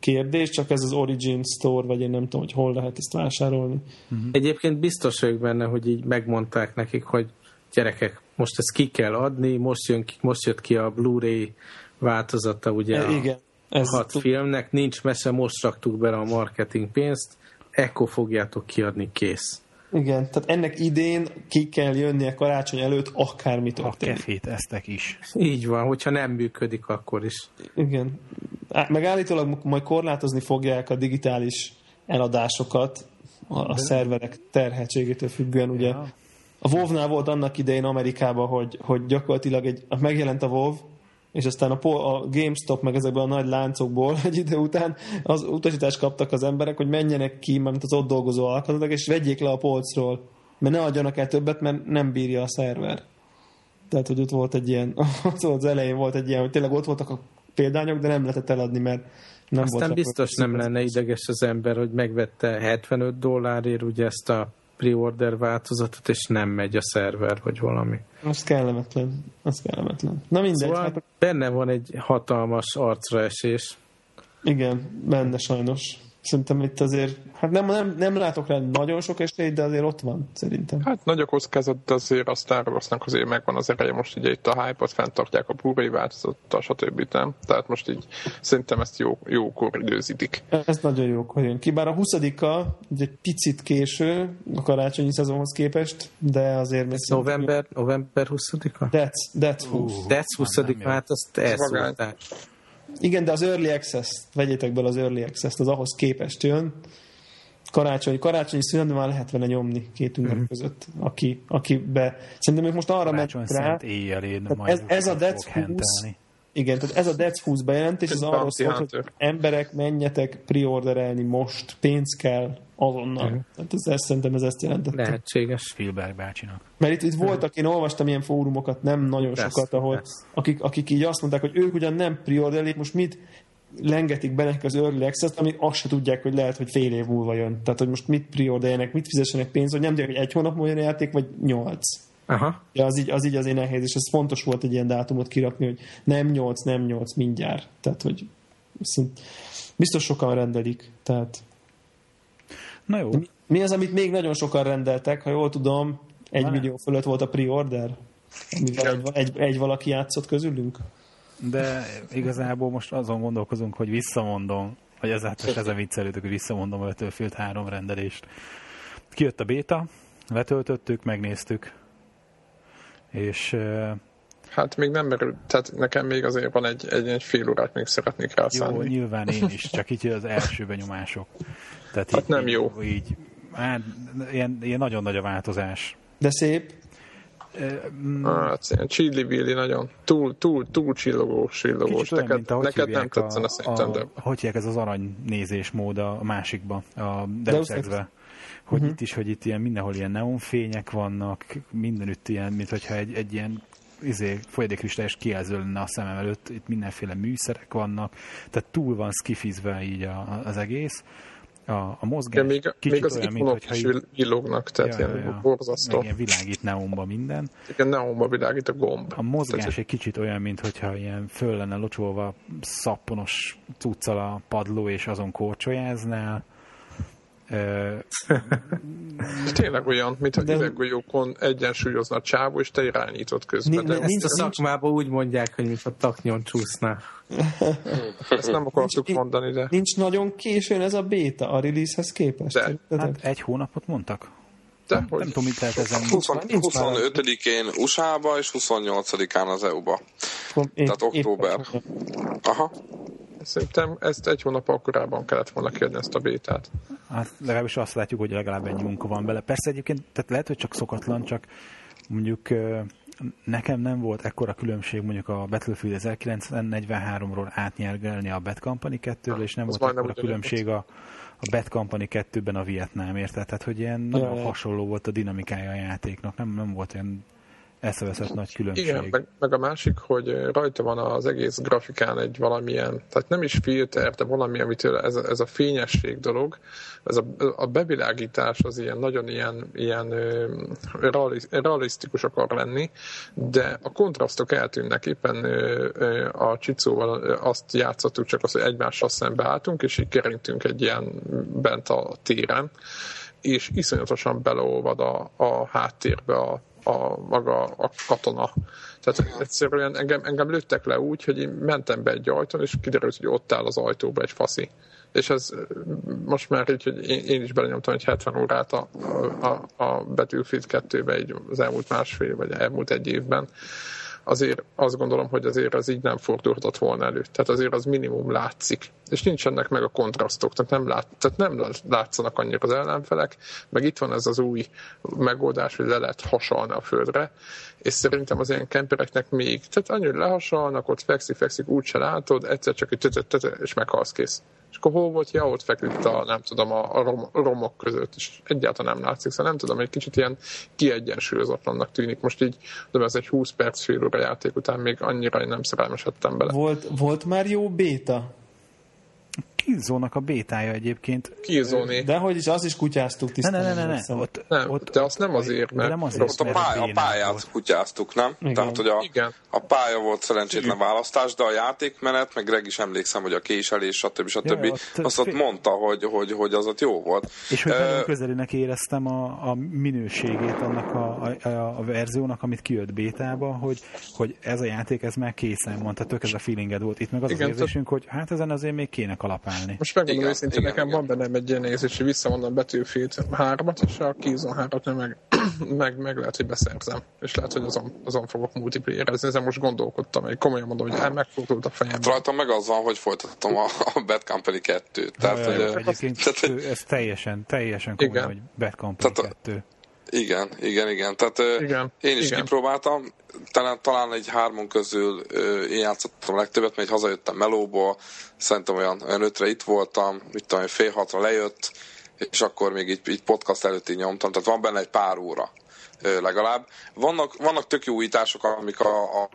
kérdés, csak ez az Origin Store, vagy én nem tudom, hogy hol lehet ezt vásárolni. Uh-huh. Egyébként biztos vagyok benne, hogy így megmondták nekik, hogy gyerekek, most ezt ki kell adni, most, jön ki, most jött ki a Blu-ray változata, ugye e, igen, a ez hat t- filmnek, nincs messze, most raktuk bele a marketing pénzt, ekkor fogjátok kiadni, kész. Igen, tehát ennek idén ki kell jönnie karácsony előtt, akármi történik. A kefét eztek is. Így van, hogyha nem működik, akkor is. Igen. Meg állítólag majd korlátozni fogják a digitális eladásokat a, a szerverek terheltségétől függően, ugye. Ja. A WoW-nál volt annak idején Amerikában, hogy, hogy gyakorlatilag egy, megjelent a WoW, és aztán a, a GameStop meg ezekből a nagy láncokból egy idő után az utasítást kaptak az emberek, hogy menjenek ki, mert az ott dolgozó alkalmazottak, és vegyék le a polcról, mert ne adjanak el többet, mert nem bírja a szerver. Tehát, hogy ott volt egy ilyen, ott volt az elején volt egy ilyen, hogy tényleg ott voltak a példányok, de nem lehetett eladni, mert nem aztán volt biztos nem lenne ideges az ember, hogy megvette hetvenöt dollárért ugye ezt a pre-order változatot, és nem megy a szerver, vagy valami. Az kellemetlen. Az kellemetlen. Na mindegy. Szóval hát... benne van egy hatalmas arcraesés. Igen, benne sajnos. Szerintem itt azért, hát nem, nem, nem látok rá nagyon sok esélyt, de azért ott van, szerintem. Hát nagy a kockázat, de azért a Star Wars-nak azért megvan az ereje, most ugye itt a hype-ot fenntartják a Blu-ray változattal, stb. Nem? Tehát most így szerintem ezt jó, jókor időzítik. Ez nagyon jókor jön ki, bár a huszadika egy picit késő a karácsonyi szezonhoz képest, de azért... Ez november, november huszadika? That's húsz. That's húsz, hát azt elszúrták. Igen, de az Early Access, vegyétek bele az Early Access-t, az ahhoz képest jön. Karácsony, karácsonyi szünet, már lehet vele nyomni két ünnep mm-hmm. között, aki, aki be... Szerintem ők most arra Karácsony ment rá... Éjjelén, ez, ez a Death húsz... Igen, tehát ez a Death húsz bejelentés, az arról szólt, hogy emberek, menjetek preorderelni most, pénz kell azonnal. Mm-hmm. Tehát ez, ez, szerintem ez ezt jelentette. Lehetséges Spielberg bácsinak. Mert itt, itt voltak, én olvastam ilyen fórumokat, nem nagyon lesz, sokat, ahol lesz. akik, akik így azt mondták, hogy ők ugyan nem preorderelik, most mit lengetik be nekik az early access-t, amíg azt se tudják, hogy lehet, hogy fél év múlva jön. Tehát, hogy most mit preordereljenek, mit fizessenek pénzt, hogy nem tudják, hogy egy hónap múlva jön a játék, vagy nyolc. Aha. Ja, az így, az így azért nehéz, és ez fontos volt egy ilyen dátumot kirakni, hogy nem nyolc, nem nyolc, mindjárt. Tehát, hogy biztos sokan rendelik. Tehát... Na jó. Mi, mi az, amit még nagyon sokan rendeltek? Ha jól tudom, egy Na millió nem. fölött volt a pre-order, amivel egy, egy valaki játszott közülünk. De igazából most azon gondolkozunk, hogy visszamondom, vagy ezáltal ezen viccelődök, hogy visszamondom a Battlefield három rendelést. Kijött a béta, letöltöttük, megnéztük, és... Hát még nem merül, tehát nekem még azért van egy, egy, egy fél órát még szeretnék rászállni. Jó, nyilván én is, csak így az első benyomások. Tehát hát így, nem jó. Így, hát, ilyen, ilyen nagyon nagy a változás. De szép. Mm. Hát ilyen csillivilli nagyon. Túl, túl, túl csillogós, csillogós. Neked, olyan, a, neked nem tetszene szerintem. De... Hogy hívják ez az aranynézésmód a másikba, a Deus Ex-be? Hogy uh-huh. itt is, hogy itt ilyen mindenhol ilyen neonfények vannak, mindenütt ilyen, mint hogyha egy, egy ilyen izé, folyadékristás kijelző lenne a szemem előtt, itt mindenféle műszerek vannak, tehát túl van skifizve így a, az egész. A, a mozgás ja, még, kicsit még az olyan, mint hogyha... Még az villognak, tehát ja, ilyen ja, borzasztó. Ilyen világít neonba minden. Igen, neonba világít a gomb. A mozgás tehát egy kicsit olyan, mint hogyha ilyen föl lenne locsolva szapponos cuccal a padló, és azon korcsolyáznál. Tényleg olyan, mintha ideggolyókon egyensúlyozna a csávó, és te irányítod közben. De ezt a szakmában úgy mondják, hogy mintha taknyon csúszná. Ezt nem akartuk mondani, de... Nincs nagyon későn ez a béta a release-hez képest. Hát egy hónapot mondtak. Nem tudom, mit lehet ezen. huszonötödikén u es á-ba és huszonnyolcadikán az é u-ba. Tehát október. Aha. Szerintem ezt egy hónap korábban kellett volna kérni ezt a bétát. Hát legalábbis azt látjuk, hogy legalább egy munka van bele. Persze egyébként, tehát lehet, hogy csak szokatlan, csak mondjuk nekem nem volt ekkora különbség mondjuk a Battlefield ezerkilencszáznegyvenháromról átnyergelni a Bad Company kettőről, és nem az volt ekkora különbség a, a Bad Company kettőben a Vietnámért. Tehát, hogy ilyen nagyon ja. hasonló volt a dinamikája a játéknak. Nem, nem volt ilyen eszeveszett nagy különbség. Igen, meg, meg a másik, hogy rajta van az egész grafikán egy valamilyen, tehát nem is filter, de valami, amitől ez, ez a fényesség dolog, ez a, a bevilágítás az ilyen, nagyon ilyen, ilyen realisztikus akar lenni, de a kontrasztok eltűnnek. Éppen a Csicóval azt játszottuk, csak az, hogy egymással szembe álltunk, és így kerintünk egy ilyen bent a téren, és iszonyatosan beleolvad a, a háttérbe a a maga a katona. Tehát egyszerűen engem, engem lőttek le úgy, hogy én mentem be egy ajtón, és kiderült, hogy ott áll az ajtóba egy faszi. És ez most már így, hogy én, én is belenyomtam egy hetven órát a, a, a Battlefield kettőbe így az elmúlt másfél, vagy elmúlt egy évben. Azért azt gondolom, hogy azért az így nem fordulhatott volna elő. Tehát azért az minimum látszik. És nincsenek meg a kontrasztok, tehát nem, lát, tehát nem látszanak annyira az ellenfelek, meg itt van ez az új megoldás, hogy le lehet hasalni a földre, és szerintem az ilyen kempereknek még, tehát annyira lehasalnak, ott fekszik, fekszik, úgyse látod, egyszer csak így tötötötöt, és meghalsz, kész. És akkor hol volt? Ja, ott feküdt a, nem tudom, a rom, romok között, és egyáltalán nem látszik, szóval nem tudom, egy kicsit ilyen kiegyensúlyozatlannak tűnik. Most így, de ez egy húsz perc fél óra játék után még annyira én nem szerelmesedtem bele. Volt, volt már jó béta? Killzone-nak a bétája egyébként. Killzone-é. De hogy is, az is kutyáztuk tisztán. Ne, ne, ne, ne. Ott, nem, ott, de azt nem azért, mert... Nem azért, ott mert a, pály- a pályát volt. Kutyáztuk, nem? Igen. Tehát, hogy a, Igen. a pálya volt szerencsétlen választás, de a játékmenet, meg Greg is emlékszem, hogy a késelés, stb. stb. Ja, ott azt ott mondta, hogy, hogy, hogy az ott jó volt. És hogy uh, nagyon közelinek éreztem a, a minőségét annak a, a, a verziónak, amit kijött bétába, hogy, hogy ez a játék, ez már készen van. Tehát tök ez a feelinged volt. Itt meg az, igen, az érzésünk, hogy hát ezen azért még kéne kalapálni. Most megmondom őszintén, nekem igen. van bennem egy ilyen érzés, hogy visszamondom Battlefield hármat, és a Killzone hármat meg, meg, meg lehet, hogy beszerzem. És lehet, hogy azon, azon fogok multiplayerezni. Ezen most gondolkodtam, hogy komolyan mondom, hogy megfordult a fejemben. Hát rajtam meg az van, hogy folytatom a, a Bad Company kettőt. Tehát, jaj, hogy, egyébként tehát, hogy... ez teljesen, teljesen komolyan, hogy Bad Company tehát, kettő. Igen, igen, igen. Tehát igen, én is igen. kipróbáltam, talán, talán egy hármon közül én játszottam a legtöbbet, mert hazajöttem melóból, szerintem olyan, olyan ötre itt voltam, mit tudom, fél hatra lejött, és akkor még így, így podcast előtt így nyomtam, tehát van benne egy pár óra legalább. Vannak, vannak tök jó újítások, amik a, a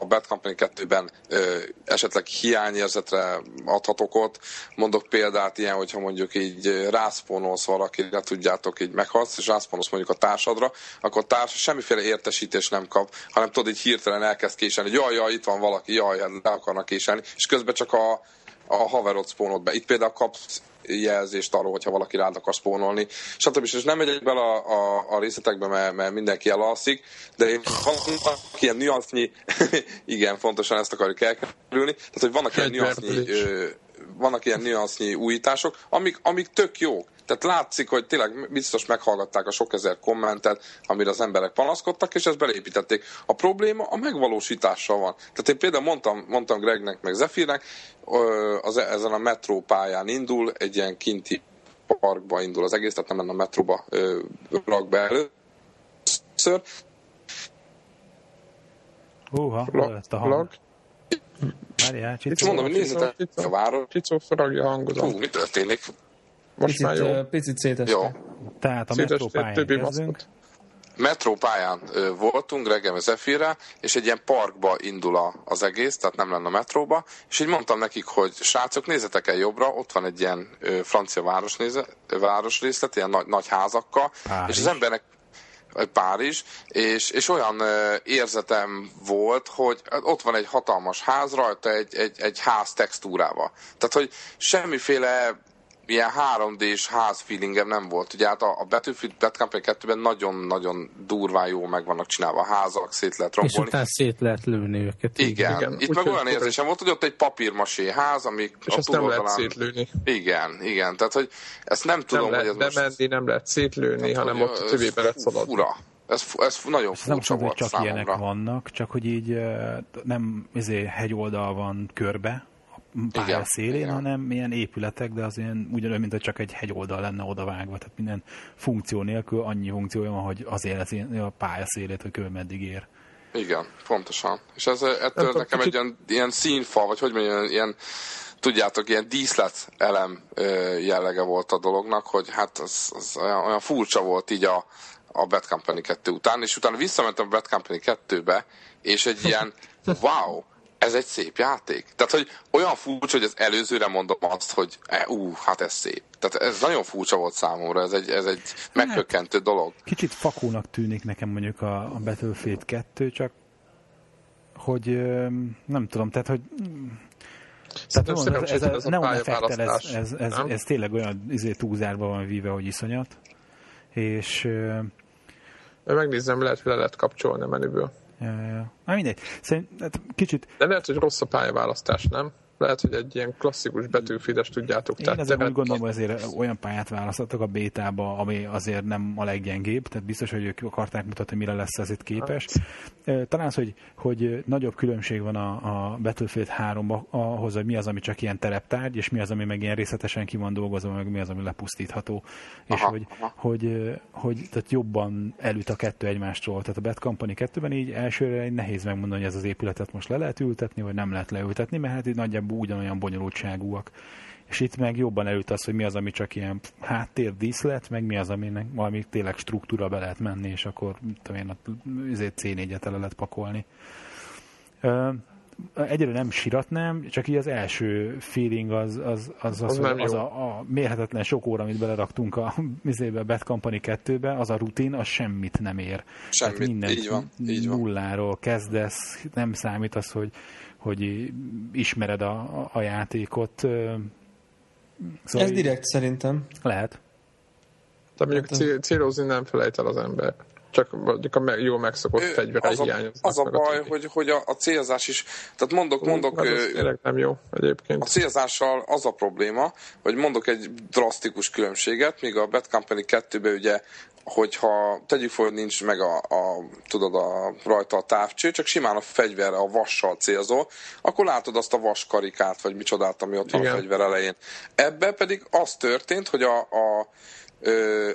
a Bad Company kettőben ö, esetleg hiányérzetre adhatok ott. Mondok példát ilyen, hogyha mondjuk így rászponolsz valakire, tudjátok, így meghalsz, és rászponolsz mondjuk a társadra, akkor a társ semmiféle értesítés nem kap, hanem tudod, így hirtelen elkezd késelni, jaj, jaj, itt van valaki, jaj, le akarnak késelni, és közben csak a, a haverod szponod be. Itt például kapsz jelzést arról, hogyha valaki rád akar spónolni. Stb. És nem megyek bele a, a, a részletekbe, mert, mert mindenki elalszik, de én vannak ilyen nüansznyi, igen, fontosan ezt akarjuk elkerülni, tehát, hogy vannak ilyen nüansznyi, vannak ilyen nüansznyi újítások, amik, amik tök jók. Tehát látszik, hogy tényleg biztos meghallgatták a sok ezer kommentet, amire az emberek panaszkodtak, és ezt belépítették. A probléma a megvalósítással van. Tehát én például mondtam, mondtam Gregnek, meg Zephyrnek, az, ezen a metró pályán indul, egy ilyen kinti parkba indul az egész, tehát nem a metróba rak be először. Húha, előtt a hang. Várjál, Csicó. Mondom, hogy nézzétek a város. Csicó faragja hangodat. Hú, mi történik? Most picit, már jó. Picit szétestek. Jó. Tehát a metrópályán kezdünk. Metrópályán voltunk, reggel az Zephyrrel, és egy ilyen parkba indul az egész, tehát nem lenne a metróba, és így mondtam nekik, hogy srácok, nézzetek el jobbra, ott van egy ilyen francia város néze, városrészlet, ilyen nagy, nagy házakkal, Párizs. És az embernek Párizs, és, és olyan érzetem volt, hogy ott van egy hatalmas ház rajta, egy, egy, egy ház textúrával. Tehát, hogy semmiféle ilyen három dés ház feelingem nem volt. Ugye hát a, a Battlefield Bad Company kettőben nagyon-nagyon durván jól meg vannak csinálva a házak, szét lehet rombolni. És utána szét lehet lőni őket. Igen. Igen. Itt úgy meg olyan érzésem volt, hogy ott egy papírmasé ház, ami és a túloldalán... nem lehet szétlőni. Igen, igen. Tehát, hogy ezt nem, nem tudom, lehet, hogy ez nem most... Nem lehet bemenni, nem lehet szétlőni, hanem hogy, ott a töbében lehet szaladni. Fura. Ez, ez nagyon furcsa nem tudom, volt csak számomra. Ilyenek vannak, csak hogy így nem izé, hegyoldal van körbe, pálya szélén, igen. hanem ilyen épületek, de az ilyen ugyanolyan, mint hogy csak egy hegyoldal lenne odavágva, tehát minden funkció nélkül annyi funkciója van, hogy azért lesz a pálya szélét, hogy körül meddig ér. Igen, pontosan. És ez ettől nem nekem kicsit... egy ilyen, ilyen színfal, vagy hogy mondjam, ilyen, tudjátok, ilyen díszlet elem jellege volt a dolognak, hogy hát az, az olyan, olyan furcsa volt így a, a Bad Company kettő után, és utána visszamentem a Bad Company kettőbe, és egy ilyen wow, ez egy szép játék. Tehát, hogy olyan furcsa, hogy az előzőre mondom azt, hogy e, ú, hát ez szép. Tehát ez nagyon furcsa volt számomra, ez egy, ez egy meghökkentő dolog. Kicsit fakónak tűnik nekem mondjuk a Battlefield kettő, csak hogy nem tudom, tehát, hogy tehát mondom, ez, ez, nem a effektel, ez, ez, ez, nem? ez tényleg olyan izé, túlzárba van víve, hogy iszonyat. És megnézem, lehet, hogy le lehet kapcsolni a menüből. Ja, ja. Na mindegy. Hát kicsit... De lehet, hogy rossz a pályaválasztás, nem? Lehet, hogy egy ilyen klasszikus betűfides tudjátok. Én tehát azért úgy gondolom, hogy azért olyan pályát választottak a bétába, ami azért nem a leggyengébb, tehát biztos, hogy ők akarták mutatni, mire lesz ez itt képes. Hát. Talán az, hogy, hogy nagyobb különbség van a, a Battlefield háromba ahhoz, hogy mi az, ami csak ilyen tereptárgy, és mi az, ami meg ilyen részletesen ki van dolgozva, meg mi az, ami lepusztítható. És aha, hogy, aha. hogy, hogy tehát jobban elüt a kettő egymástól. Tehát a Bad Company kettőben így elsőre nehéz megmondani, hogy ez az épületet most le lehet ültetni, vagy nem lehet leültetni, mert hát így nagyjából nagyjából ugyanolyan bonyolultságúak. És itt meg jobban előtt az, hogy mi az, ami csak ilyen háttérdíszlet, meg mi az, aminek valami tényleg struktúra be lehet menni, és akkor tudom én, a cé négyet el lehet pakolni. Egyelőre nem siratnám, csak így az első feeling az az, az, az, az, az a, a mérhetetlen sok óra, amit beleraktunk a mizébe, Bad Company kettőbe, az a rutin, az semmit nem ér. Semmit, hát mindent így van. Így nulláról van. Kezdesz, nem számít az, hogy, hogy ismered a, a játékot. Szóval ez direkt szerintem. Lehet. De mondjuk célozni nem felejt el az ember. Csak a jól megszokott fegyvere hiányoznak. Az a baj, hogy, hogy a, a célzás is... Tehát mondok, mondok... Ö, nem jó egyébként. A célzással az a probléma, hogy mondok egy drasztikus különbséget, míg a Bad Company kettőben ugye, hogyha tegyük fel, hogy nincs meg a, a, tudod, a, rajta a távcső, csak simán a fegyverre, a vassal célzol, akkor látod azt a vaskarikát, vagy micsodát, ami ott van a fegyver elején. Ebben pedig az történt, hogy a... a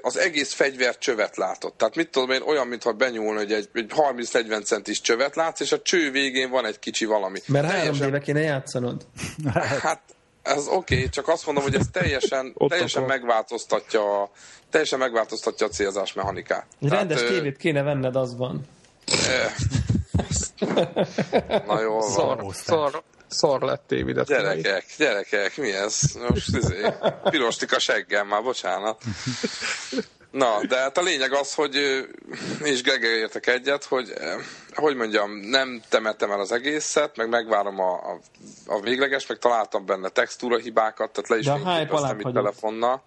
az egész fegyver csövet látott. Tehát mit tudom én, olyan, mintha benyúlna, hogy egy, egy harminc-negyven centis csövet látsz, és a cső végén van egy kicsi valami. Mert három éve kéne játszanod. Hát ez oké, okay, csak azt mondom, hogy ez teljesen, teljesen, megváltoztatja a, teljesen megváltoztatja a célzás mechanikát. Egy tehát, rendes tévét kéne venned, az van. Na jól van. Szar. Szar lett tévidet. Gyerekek, gyerekek, mi ez? Most izé, piroslik a seggem már, bocsánat. Na, de hát a lényeg az, hogy és Gregel értek egyet, hogy hogy mondjam, nem temettem el az egészet, meg megvárom a, a, a végleges, meg találtam benne textúra hibákat, tehát le is fényképeztem itt telefonnal.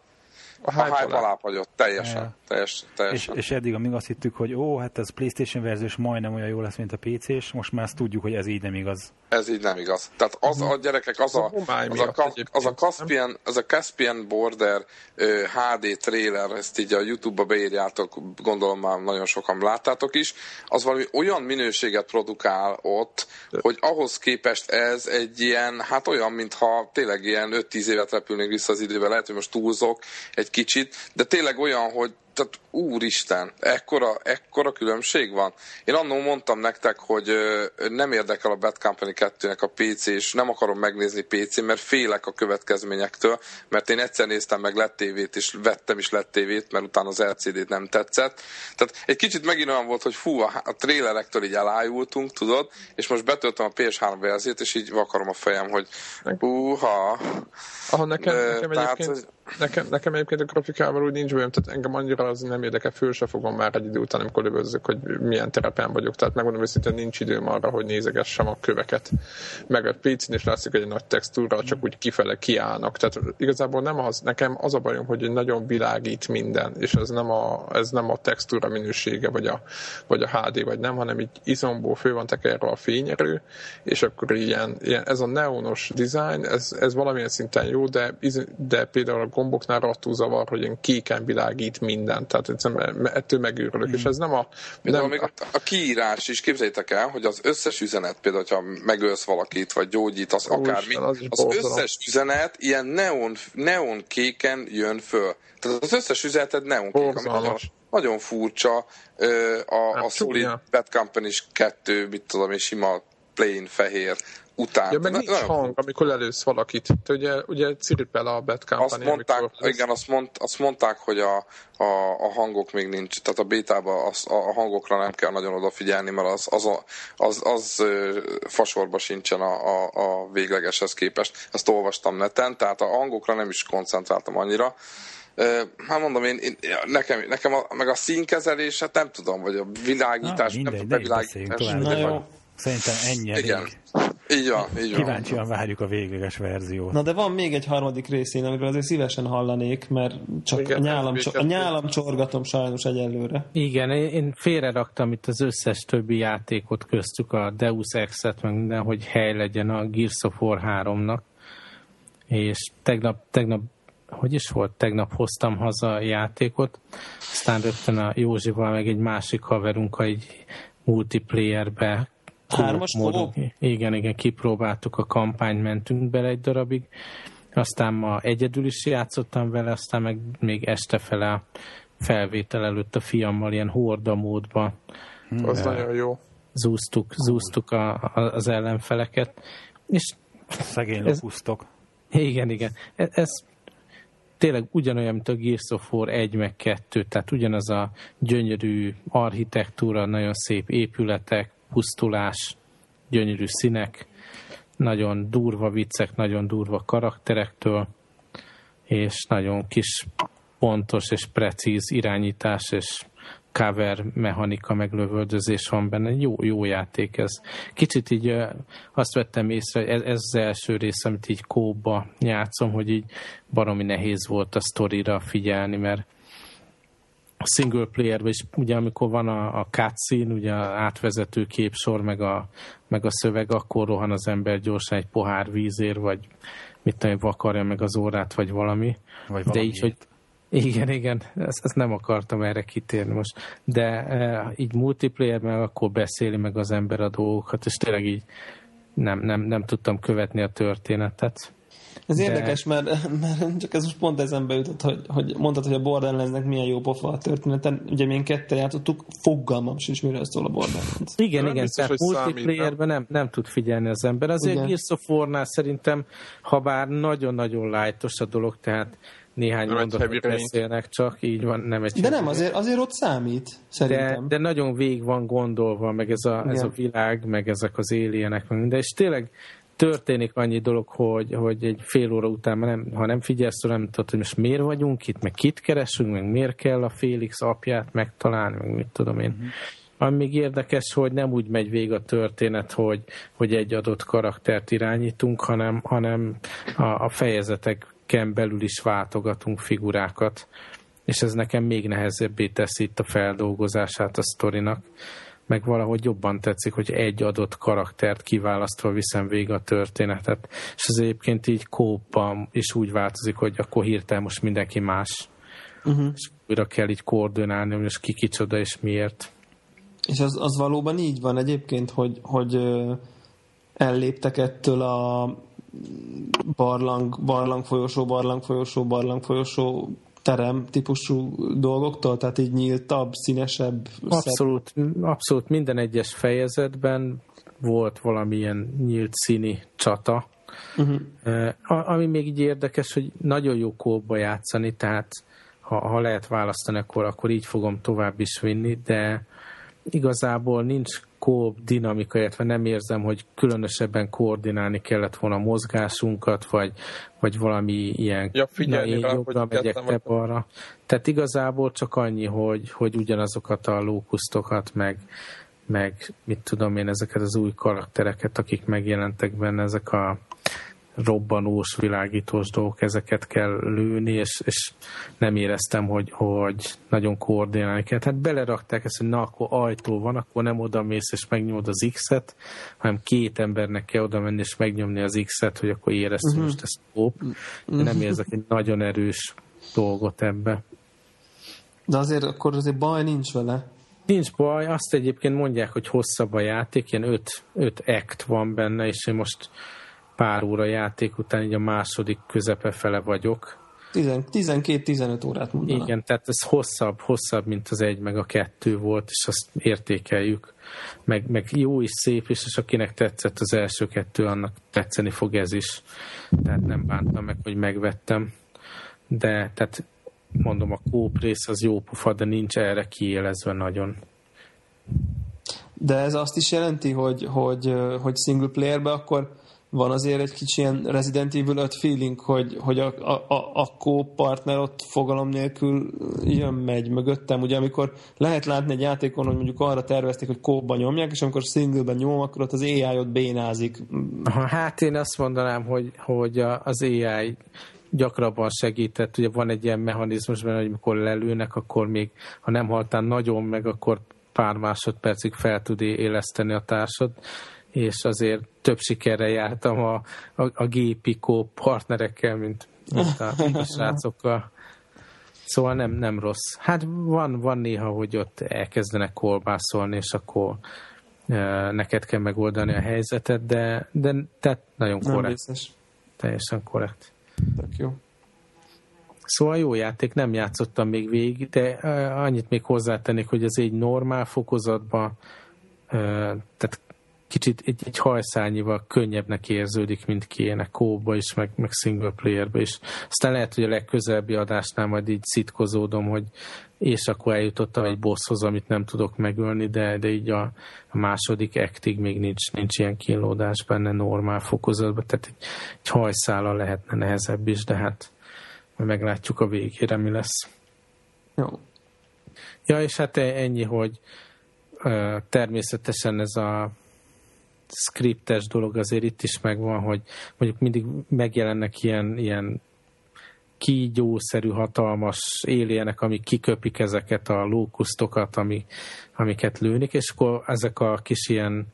A hype alább hagyott, teljesen. Ja. teljes, teljesen. És, és eddig amíg azt hittük, hogy ó, hát ez PlayStation verziós majdnem olyan jó lesz, mint a pé cés, most már azt tudjuk, hogy ez így nem igaz. Ez így nem igaz. Tehát az a gyerekek, az a, az a, az a, Caspian, az a Caspian Border uh, há dé trailer, ezt így a YouTube-ba beírjátok, gondolom már nagyon sokan láttátok is, az valami olyan minőséget produkál ott, hogy ahhoz képest ez egy ilyen, hát olyan, mintha tényleg ilyen öt-tíz évet repülnék vissza az időben, lehet, hogy most túlzok egy kicsit, de tényleg olyan, hogy tehát úristen, ekkora, ekkora különbség van. Én annól mondtam nektek, hogy nem érdekel a Bad Company kettőnek a pé cé, és nem akarom megnézni pé cén, mert félek a következményektől, mert én egyszer néztem meg lett tévét, és vettem is lett tévét, mert utána az el cé dét nem tetszett. Tehát egy kicsit megint olyan volt, hogy fú, a trélerektől így elájultunk, tudod, és most betöltöm a pé es három verziót, és így vakarom a fejem, hogy uha. Aha, nekem, nekem tehát, egyébként... Nekem, nekem egyébként a grafikával úgy nincs bőlem, tehát engem annyira az nem érdekel, föl se fogom már egy idő után, amikor lövözzök, hogy milyen terepen vagyok. Tehát megmondom őszintén, nincs időm arra, hogy nézegessem a köveket. Meg a pé cén is látszik, hogy egy nagy textúra, csak úgy kifele kiállnak. Tehát igazából nem az, nekem az a bajom, hogy nagyon világít minden, és ez nem a, ez nem a textúra minősége, vagy a, vagy a há dé, vagy nem, hanem így izomból föl van tekerve a fényerő, és akkor ilyen, ilyen ez a neonos design, ez, ez valamilyen szinten jó, de, de például a gomboknál rattú zavar, hogy ilyen kéken világít mindent, tehát ettől megőrülök, mm. és ez nem a... Nem a... a kiírás is, képzeljétek el, hogy az összes üzenet, például, ha megölsz valakit, vagy gyógyítasz, akármi, az, az összes üzenet ilyen neon, neon kéken jön föl. Tehát az összes üzeneted neon kéken. Nagyon furcsa a, hát, a Solid Bad Company-s kettő, mit tudom én, sima plain fehér. Után. Ja, meg nincs nem hang, amikor lelősz valakit. Te ugye, ugye ciripel a Bad Company. Azt mondták, amikor... igen, azt, mond, azt mondták, hogy a, a, a hangok még nincs. Tehát a bétában az, a hangokra nem kell nagyon odafigyelni, mert az, az, a, az, az fasorba sincsen a, a, a véglegeshez képest. Ezt olvastam neten, tehát a hangokra nem is koncentráltam annyira. Hát mondom én, én nekem, nekem a, meg a színkezelés, hát nem tudom, vagy a világítás, na, mindegy, nem tudom, bevilágítás. Szerintem ennyi elég. Így van, így van. Kíváncsian várjuk a végleges verziót. Na de van még egy harmadik részén, amiről azért szívesen hallanék, mert csak igen, a, nyálam, a nyálam csorgatom sajnos egyelőre. Igen, én félreraktam itt az összes többi játékot köztük, a Deus Ex-et, meg minden, hogy hely legyen a Gears of War háromnak. És tegnap, tegnap, hogy is volt? Tegnap hoztam haza a játékot, aztán rögtön a Józsival, meg egy másik haverunkkal egy multiplayerbe hármas módon. Igen, igen, kipróbáltuk a kampányt, mentünk bele egy darabig, aztán ma egyedül is játszottam vele, aztán meg még este fele a felvétel előtt a fiammal ilyen horda módba. Hmm. Az uh, nagyon jó. Zúztuk, zúztuk a, a, az ellenfeleket, és Szegény lopusztok. Igen, igen. Ez, ez tényleg ugyanolyan, mint a Gears of War egy meg kettő, tehát ugyanaz a gyönyörű architektúra, nagyon szép épületek, pusztulás, gyönyörű színek, nagyon durva viccek, nagyon durva karakterektől, és nagyon kis pontos és precíz irányítás és cover mechanika meglövöldözés van benne. Jó, jó játék ez. Kicsit így azt vettem észre, hogy ez, ez az első rész, amit így kóba játszom, hogy így baromi nehéz volt a sztorira figyelni, mert a single playerben is, ugye amikor van a, a cutscene, ugye átvezető képsor, meg a, meg a szöveg, akkor rohan az ember gyorsan egy pohár vízért, vagy mit tudom, vakarja meg az órát, vagy valami. Vagy valami. De így, hogy igen, igen, ezt, ezt nem akartam erre kitérni most. De e, így multiplayerben akkor beszéli meg az ember a dolgokat, és tényleg így nem, nem, nem tudtam követni a történetet. Ez de... érdekes, mert, mert csak ez most pont ezen beütött, hogy, hogy mondtad, hogy a Borderlandsnek milyen jó pofa a történeten. Ugye mi ketten játottuk, fogalmam sincs, miről szól a Borderlands. Igen, nem igen, biztos, tehát multiplayerben nem, nem tud figyelni az ember. Azért Gears of Warnál szerintem, ha bár nagyon-nagyon lájtos a dolog, tehát néhány mondatot beszélnek, csak így van, nem egy... De nem, azért, azért ott számít, szerintem. De, de nagyon végig van gondolva, meg ez a, ez a világ, meg ezek az alienek, meg minden, és tényleg történik annyi dolog, hogy, hogy egy fél óra után, nem, ha nem figyelsz, nem tudod, hogy most miért vagyunk itt, meg kit keresünk, meg miért kell a Félix apját megtalálni, meg mit tudom én. Uh-huh. Ami még érdekes, hogy nem úgy megy végig a történet, hogy, hogy egy adott karaktert irányítunk, hanem, hanem a, a fejezetek belül is váltogatunk figurákat, és ez nekem még nehezebbé teszi itt a feldolgozását a sztorinak, meg valahogy jobban tetszik, hogy egy adott karaktert kiválasztva viszem végig a történetet, és ez egyébként így kóban is úgy változik, hogy akkor hirtelen most mindenki más, uh-huh. és újra kell így koordinálni, hogy most ki kicsoda és miért. És az, az valóban így van egyébként, hogy, hogy elléptek ettől a barlang, barlang folyosó, barlang folyosó, barlang folyosó terem típusú dolgoktól, tehát így nyíltabb, színesebb. Abszolút, abszolút minden egyes fejezetben volt valamilyen nyílt színi csata. Uh-huh. Ami még így érdekes, hogy nagyon jó kóba játszani, tehát ha, ha lehet választani, akkor, akkor így fogom tovább is vinni, de igazából nincs kóp dinamika, illetve nem érzem, hogy különösebben koordinálni kellett volna a mozgásunkat, vagy, vagy valami ilyen, ja, na én rá, jobbra megyek, te balra. Tehát igazából csak annyi, hogy, hogy ugyanazokat a lókusztokat, meg, meg mit tudom én, ezeket az új karaktereket, akik megjelentek benne, ezek a robbanós, világítós dolgok, ezeket kell lőni, és, és nem éreztem, hogy, hogy nagyon koordinálni kell. Tehát belerakták ezt, hogy na, akkor ajtó van, akkor nem oda mész, és megnyomod az X-et, hanem két embernek kell oda menni, és megnyomni az X-et, hogy akkor éreztem, uh-huh. most ezt kóp. Nem érzek egy nagyon erős dolgot ebbe. De azért akkor azért baj nincs vele. Nincs baj, azt egyébként mondják, hogy hosszabb a játék, ilyen öt, öt act van benne, és én most pár óra játék után így a második közepe fele vagyok. tizenkettő-tizenöt órát mondanak. Igen, tehát ez hosszabb, hosszabb, mint az egy meg a kettő volt, és azt értékeljük. Meg, meg jó is, szép is, és akinek tetszett az első kettő, annak tetszeni fog ez is. Tehát nem bántam meg, hogy megvettem. De, tehát mondom, a kóp rész az jó pofa, de nincs erre kiélezve nagyon. De ez azt is jelenti, hogy, hogy, hogy single playerben akkor van azért egy kicsi ilyen Resident Evil öt feeling, hogy, hogy a, a, a co-partner ott fogalom nélkül jön-megy mögöttem. Ugye amikor lehet látni egy játékon, hogy mondjuk arra tervezték, hogy co-ban nyomják, és amikor single-ben nyom, akkor ott az á i ott bénázik. Hát én azt mondanám, hogy, hogy az á i gyakrabban segített. Ugye van egy ilyen mechanizmus benne, hogy amikor lelőnek, akkor még, ha nem haltál nagyon meg, akkor pár másodpercig fel tud éleszteni a társad, és azért több sikerre jártam a, a, a gépikó partnerekkel, mint, mint a, a srácokkal. Szóval nem, nem rossz. Hát van, van néha, hogy ott elkezdenek kolbászolni, és akkor e, neked kell megoldani a helyzetet, de, de tehát nagyon korrekt. Teljesen korrekt. Tök jó. Szóval jó játék, nem játszottam még végig, de e, annyit még hozzátennék, hogy ez egy normál fokozatban, e, tehát kicsit egy, egy hajszányival könnyebbnek érződik, mint kéne kóba is, meg, meg single playerbe is. Aztán lehet, hogy a legközelebbi adásnál majd így szitkozódom, hogy és akkor eljutottam egy bosshoz, amit nem tudok megölni, de, de így a második actig még nincs, nincs ilyen kínlódás benne normál fokozatban, tehát egy, egy hajszála lehetne nehezebb is, de hát meglátjuk a végére, mi lesz. Jó. Ja, és hát ennyi, hogy természetesen ez a scriptes dolog azért itt is megvan, hogy mondjuk mindig megjelennek ilyen, ilyen kígyószerű hatalmas éljenek, amik kiköpik ezeket a lókusztokat, ami, amiket lőnik, és akkor ezek a kis ilyen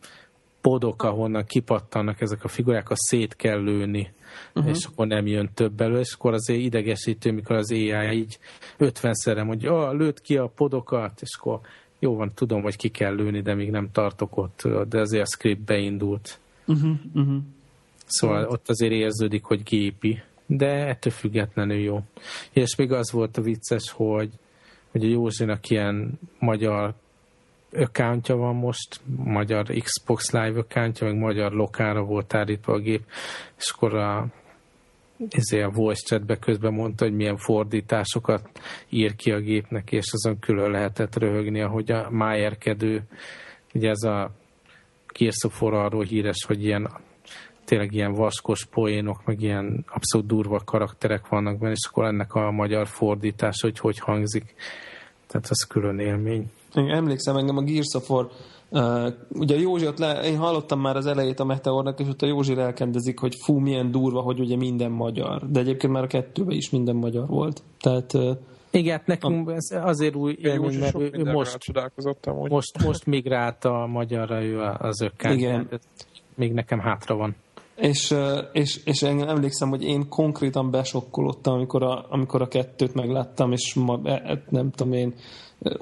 podok, ahonnan kipattannak ezek a figurák, azt szét kell lőni, uh-huh. és akkor nem jön több belőle, és akkor azért idegesítő, mikor az á i így ötvenszerre mondja, ah, lőd ki a podokat, és akkor jó van, tudom, hogy ki kell lőni, de még nem tartok ott, de azért a script beindult. Uh-huh, uh-huh. Szóval uh-huh. ott azért érződik, hogy gépi, de ettől függetlenül jó. És még az volt a vicces, hogy, hogy a Józsinak ilyen magyar accountja van most, magyar Xbox Live accountja, meg magyar lokára volt állítva a gép, és akkor a ezért a voice chatbe közben mondta, hogy milyen fordításokat ír ki a gépnek, és azon külön lehetett röhögni, ahogy a májerkedő, ugye ez a Gears of War arról híres, hogy ilyen tényleg ilyen vaskos poénok, meg ilyen abszolút durva karakterek vannak benne, és akkor ennek a magyar fordítása, hogy hogy hangzik. Tehát az külön élmény. Emlékszem, engem a Gears of War, Uh, ugye Józsi ott le, én hallottam már az elejét a Meteornak, és ott a Józsi lelkendezik, hogy fú, milyen durva, hogy ugye minden magyar. De egyébként már a kettőben is minden magyar volt. Tehát... Uh, igen, nekünk a, azért új élmény, mert ő, ő most, most, most migrált a magyarra, ő az ökkel. Igen. Még nekem hátra van. És, és, és engem emlékszem, hogy én konkrétan besokkolottam, amikor a, amikor a kettőt megláttam, és ma, nem tudom én,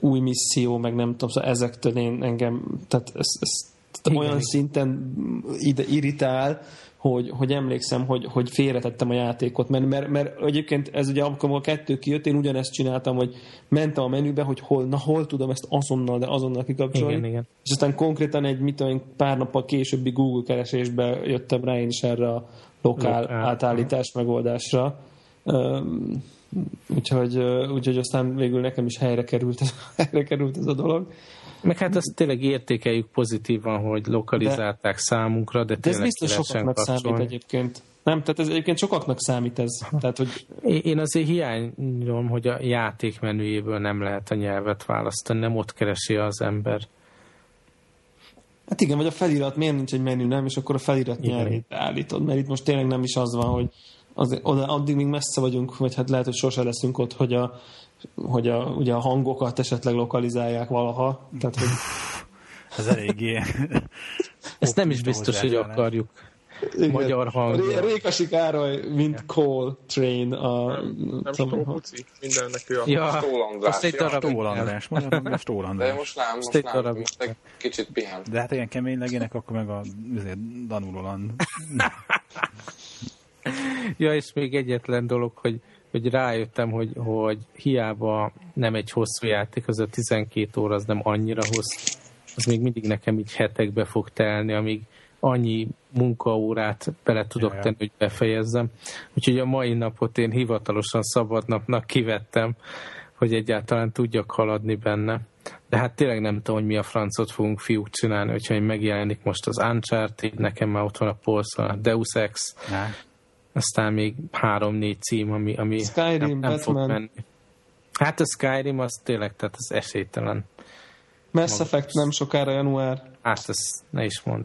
új misszió, meg nem tudom, szóval ezektől én engem, tehát ez, ez tehát olyan szinten ide irritál, hogy, hogy emlékszem, hogy, hogy félretettem a játékot, mert, mert, mert egyébként ez ugye, amikor a kettő kijött, én ugyanezt csináltam, hogy mentem a menübe, hogy hol, na hol tudom ezt azonnal, de azonnal kikapcsolni. Igen, igen. És aztán konkrétan egy, mit tudom, pár nappal későbbi Google keresésbe jöttem rá én is erre a lokál, lokál. átállítás megoldásra. Um, Úgyhogy, úgyhogy aztán végül nekem is helyre került, helyre került ez a dolog. Meg hát azt tényleg értékeljük pozitívan, hogy lokalizálták de, számunkra, de, de tényleg ez biztos sokaknak kapcsolni. Számít egyébként. Nem, tehát ez egyébként sokaknak számít ez. Tehát, hogy... Én azért hiányolom, hogy a játék menüjéből nem lehet a nyelvet választani, nem ott keresi az ember. Hát igen, vagy a felirat, miért nincs egy menü, nem? És akkor a felirat nyelvét állítod, mert itt most tényleg nem is az van, hogy az, oda, addig még messze vagyunk, vagy hát lehet, hogy sose leszünk ott, hogy a, hogy a, ugye a hangokat esetleg lokalizálják valaha. Tehát, hogy... Ez eléggé... Ezt nem is biztos, hogy akarjuk. Igen. Magyar hang. Rékasi Károly, mint ja. Call Train. A... Nem, nem Stópuci, mindennek ő a ja. Stólandrás. Azt egy darab Stólandrás. De most nem, most egy nem, most egy kicsit pihen. De hát ilyen kemény legének, akkor meg a Danuloland. Ja, és még egyetlen dolog, hogy, hogy rájöttem, hogy, hogy hiába nem egy hosszú játék, az a tizenkét óra, az nem annyira hosszú, az még mindig nekem így hetekbe fog telni, amíg annyi munkaórát bele tudok tenni, hogy befejezzem. Úgyhogy a mai napot én hivatalosan szabadnapnak kivettem, hogy egyáltalán tudjak haladni benne. De hát tényleg nem tudom, hogy mi a francot fogunk fiúk csinálni, hogyha megjelenik most az Uncharted, nekem már ott van a polcon, a Deus Ex, ne. Aztán még három-négy cím, ami, ami Skyrim, nem, nem fog menni. Hát a Skyrim az tényleg, tehát az esélytelen. Mass Effect nem sokára január. Hát ezt ne is mondd.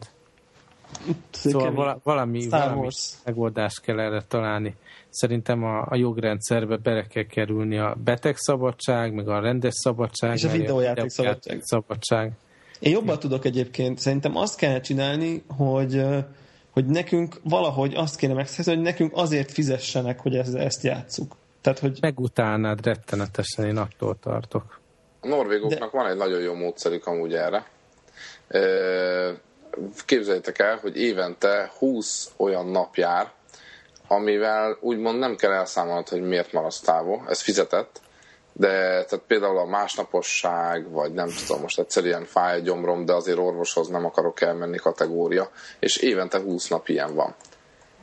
Szóval vala, valami, valami megoldást kell erre találni. Szerintem a, a jogrendszerbe bele kell kerülni a betegszabadság, meg a rendes szabadság. És a videójáték szabadság. szabadság. Én jobban ja. tudok egyébként. Szerintem azt kell csinálni, hogy... hogy nekünk valahogy azt kéne megszerzni, hogy nekünk azért fizessenek, hogy ezt, ezt játsszuk. Tehát, hogy... Megutálnád rettenetesen, én attól tartok. A norvégoknak de... van egy nagyon jó módszerük amúgy erre. Képzeljétek el, hogy évente húsz olyan nap jár, amivel úgymond nem kell elszámolnod, hogy miért maradsz távol, ez fizetett, de tehát például a másnaposság, vagy nem tudom, most egyszerűen fáj a gyomrom, de azért orvoshoz nem akarok elmenni kategória, és évente húsz nap ilyen van.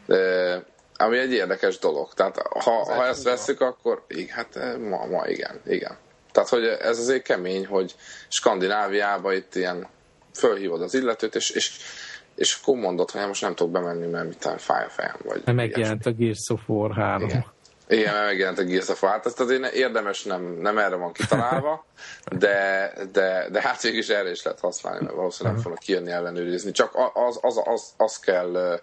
De, ami egy érdekes dolog. Tehát ha, ha ezt veszük, akkor így, hát ma, ma igen, igen. Tehát, hogy ez azért kemény, hogy Skandináviában itt ilyen fölhívod az illetőt, és, és, és akkor mondod, hogy most nem tudok bemenni, mert mit talán fáj a fejem. Vagy megjelent a Gears of War három. Igen. Igen, mert megjelent a Gears of War. Hát ezt azért érdemes, nem, nem erre van kitalálva, de, de, de hát végig is erre is lehet használni, mert valószínűleg nem fognak kijönni ellenőrizni. Csak az, az, az, az kell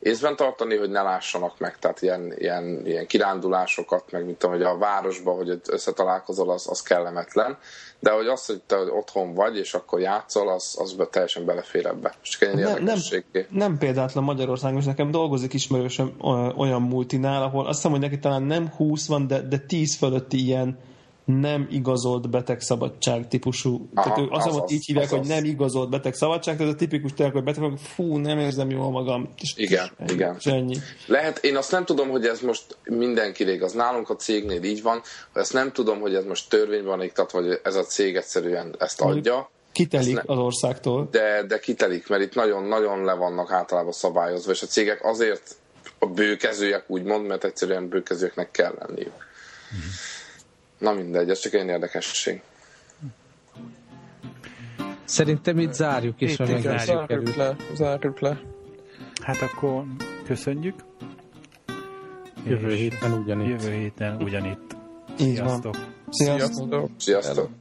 észben tartani, hogy ne lássanak meg, tehát ilyen, ilyen, ilyen kirándulásokat, meg mint tudom, hogy a városban, hogy összetalálkozol, az, az kellemetlen, de hogy az, hogy te hogy otthon vagy, és akkor játszol, az, az be, teljesen belefér ebbe. Csak nem, nem, nem példátlan Magyarországon, és nekem dolgozik ismerősöm olyan multinál, ahol azt hiszem, hogy neki talán nem húsz van, de, de tíz fölötti ilyen nem igazolt betegszabadság típusú. Aha, tehát azt hiszem, hogy így hívják, az, hogy nem igazolt betegszabadság, tehát ez a tipikus tényleg, hogy beteg, fú, nem érzem jól magam. És igen, ennyi, igen. Ennyi. Lehet, én azt nem tudom, hogy ez most mindenki rég, az nálunk a cégnél így van, ezt nem tudom, hogy ez most törvényben iktatva, vagy ez a cég egyszerűen ezt adja. Kitelik ne, az országtól. De, de kitelik, mert itt nagyon-nagyon le vannak általában szabályozva, és a cégek azért a bőkezőek úgymond, mert egyszerűen bőkezőknek kell lenniük. Mm. Na mindegy, ez csak egy érdekesség. Szerintem itt zárjuk is, ha meg is sikerült. Le, zárjuk le. Hát akkor köszönjük. Jövő héten ugyanitt. Jövő héten ugyanitt. Sziasztok. Sziasztok. Sziasztok. Sziasztok.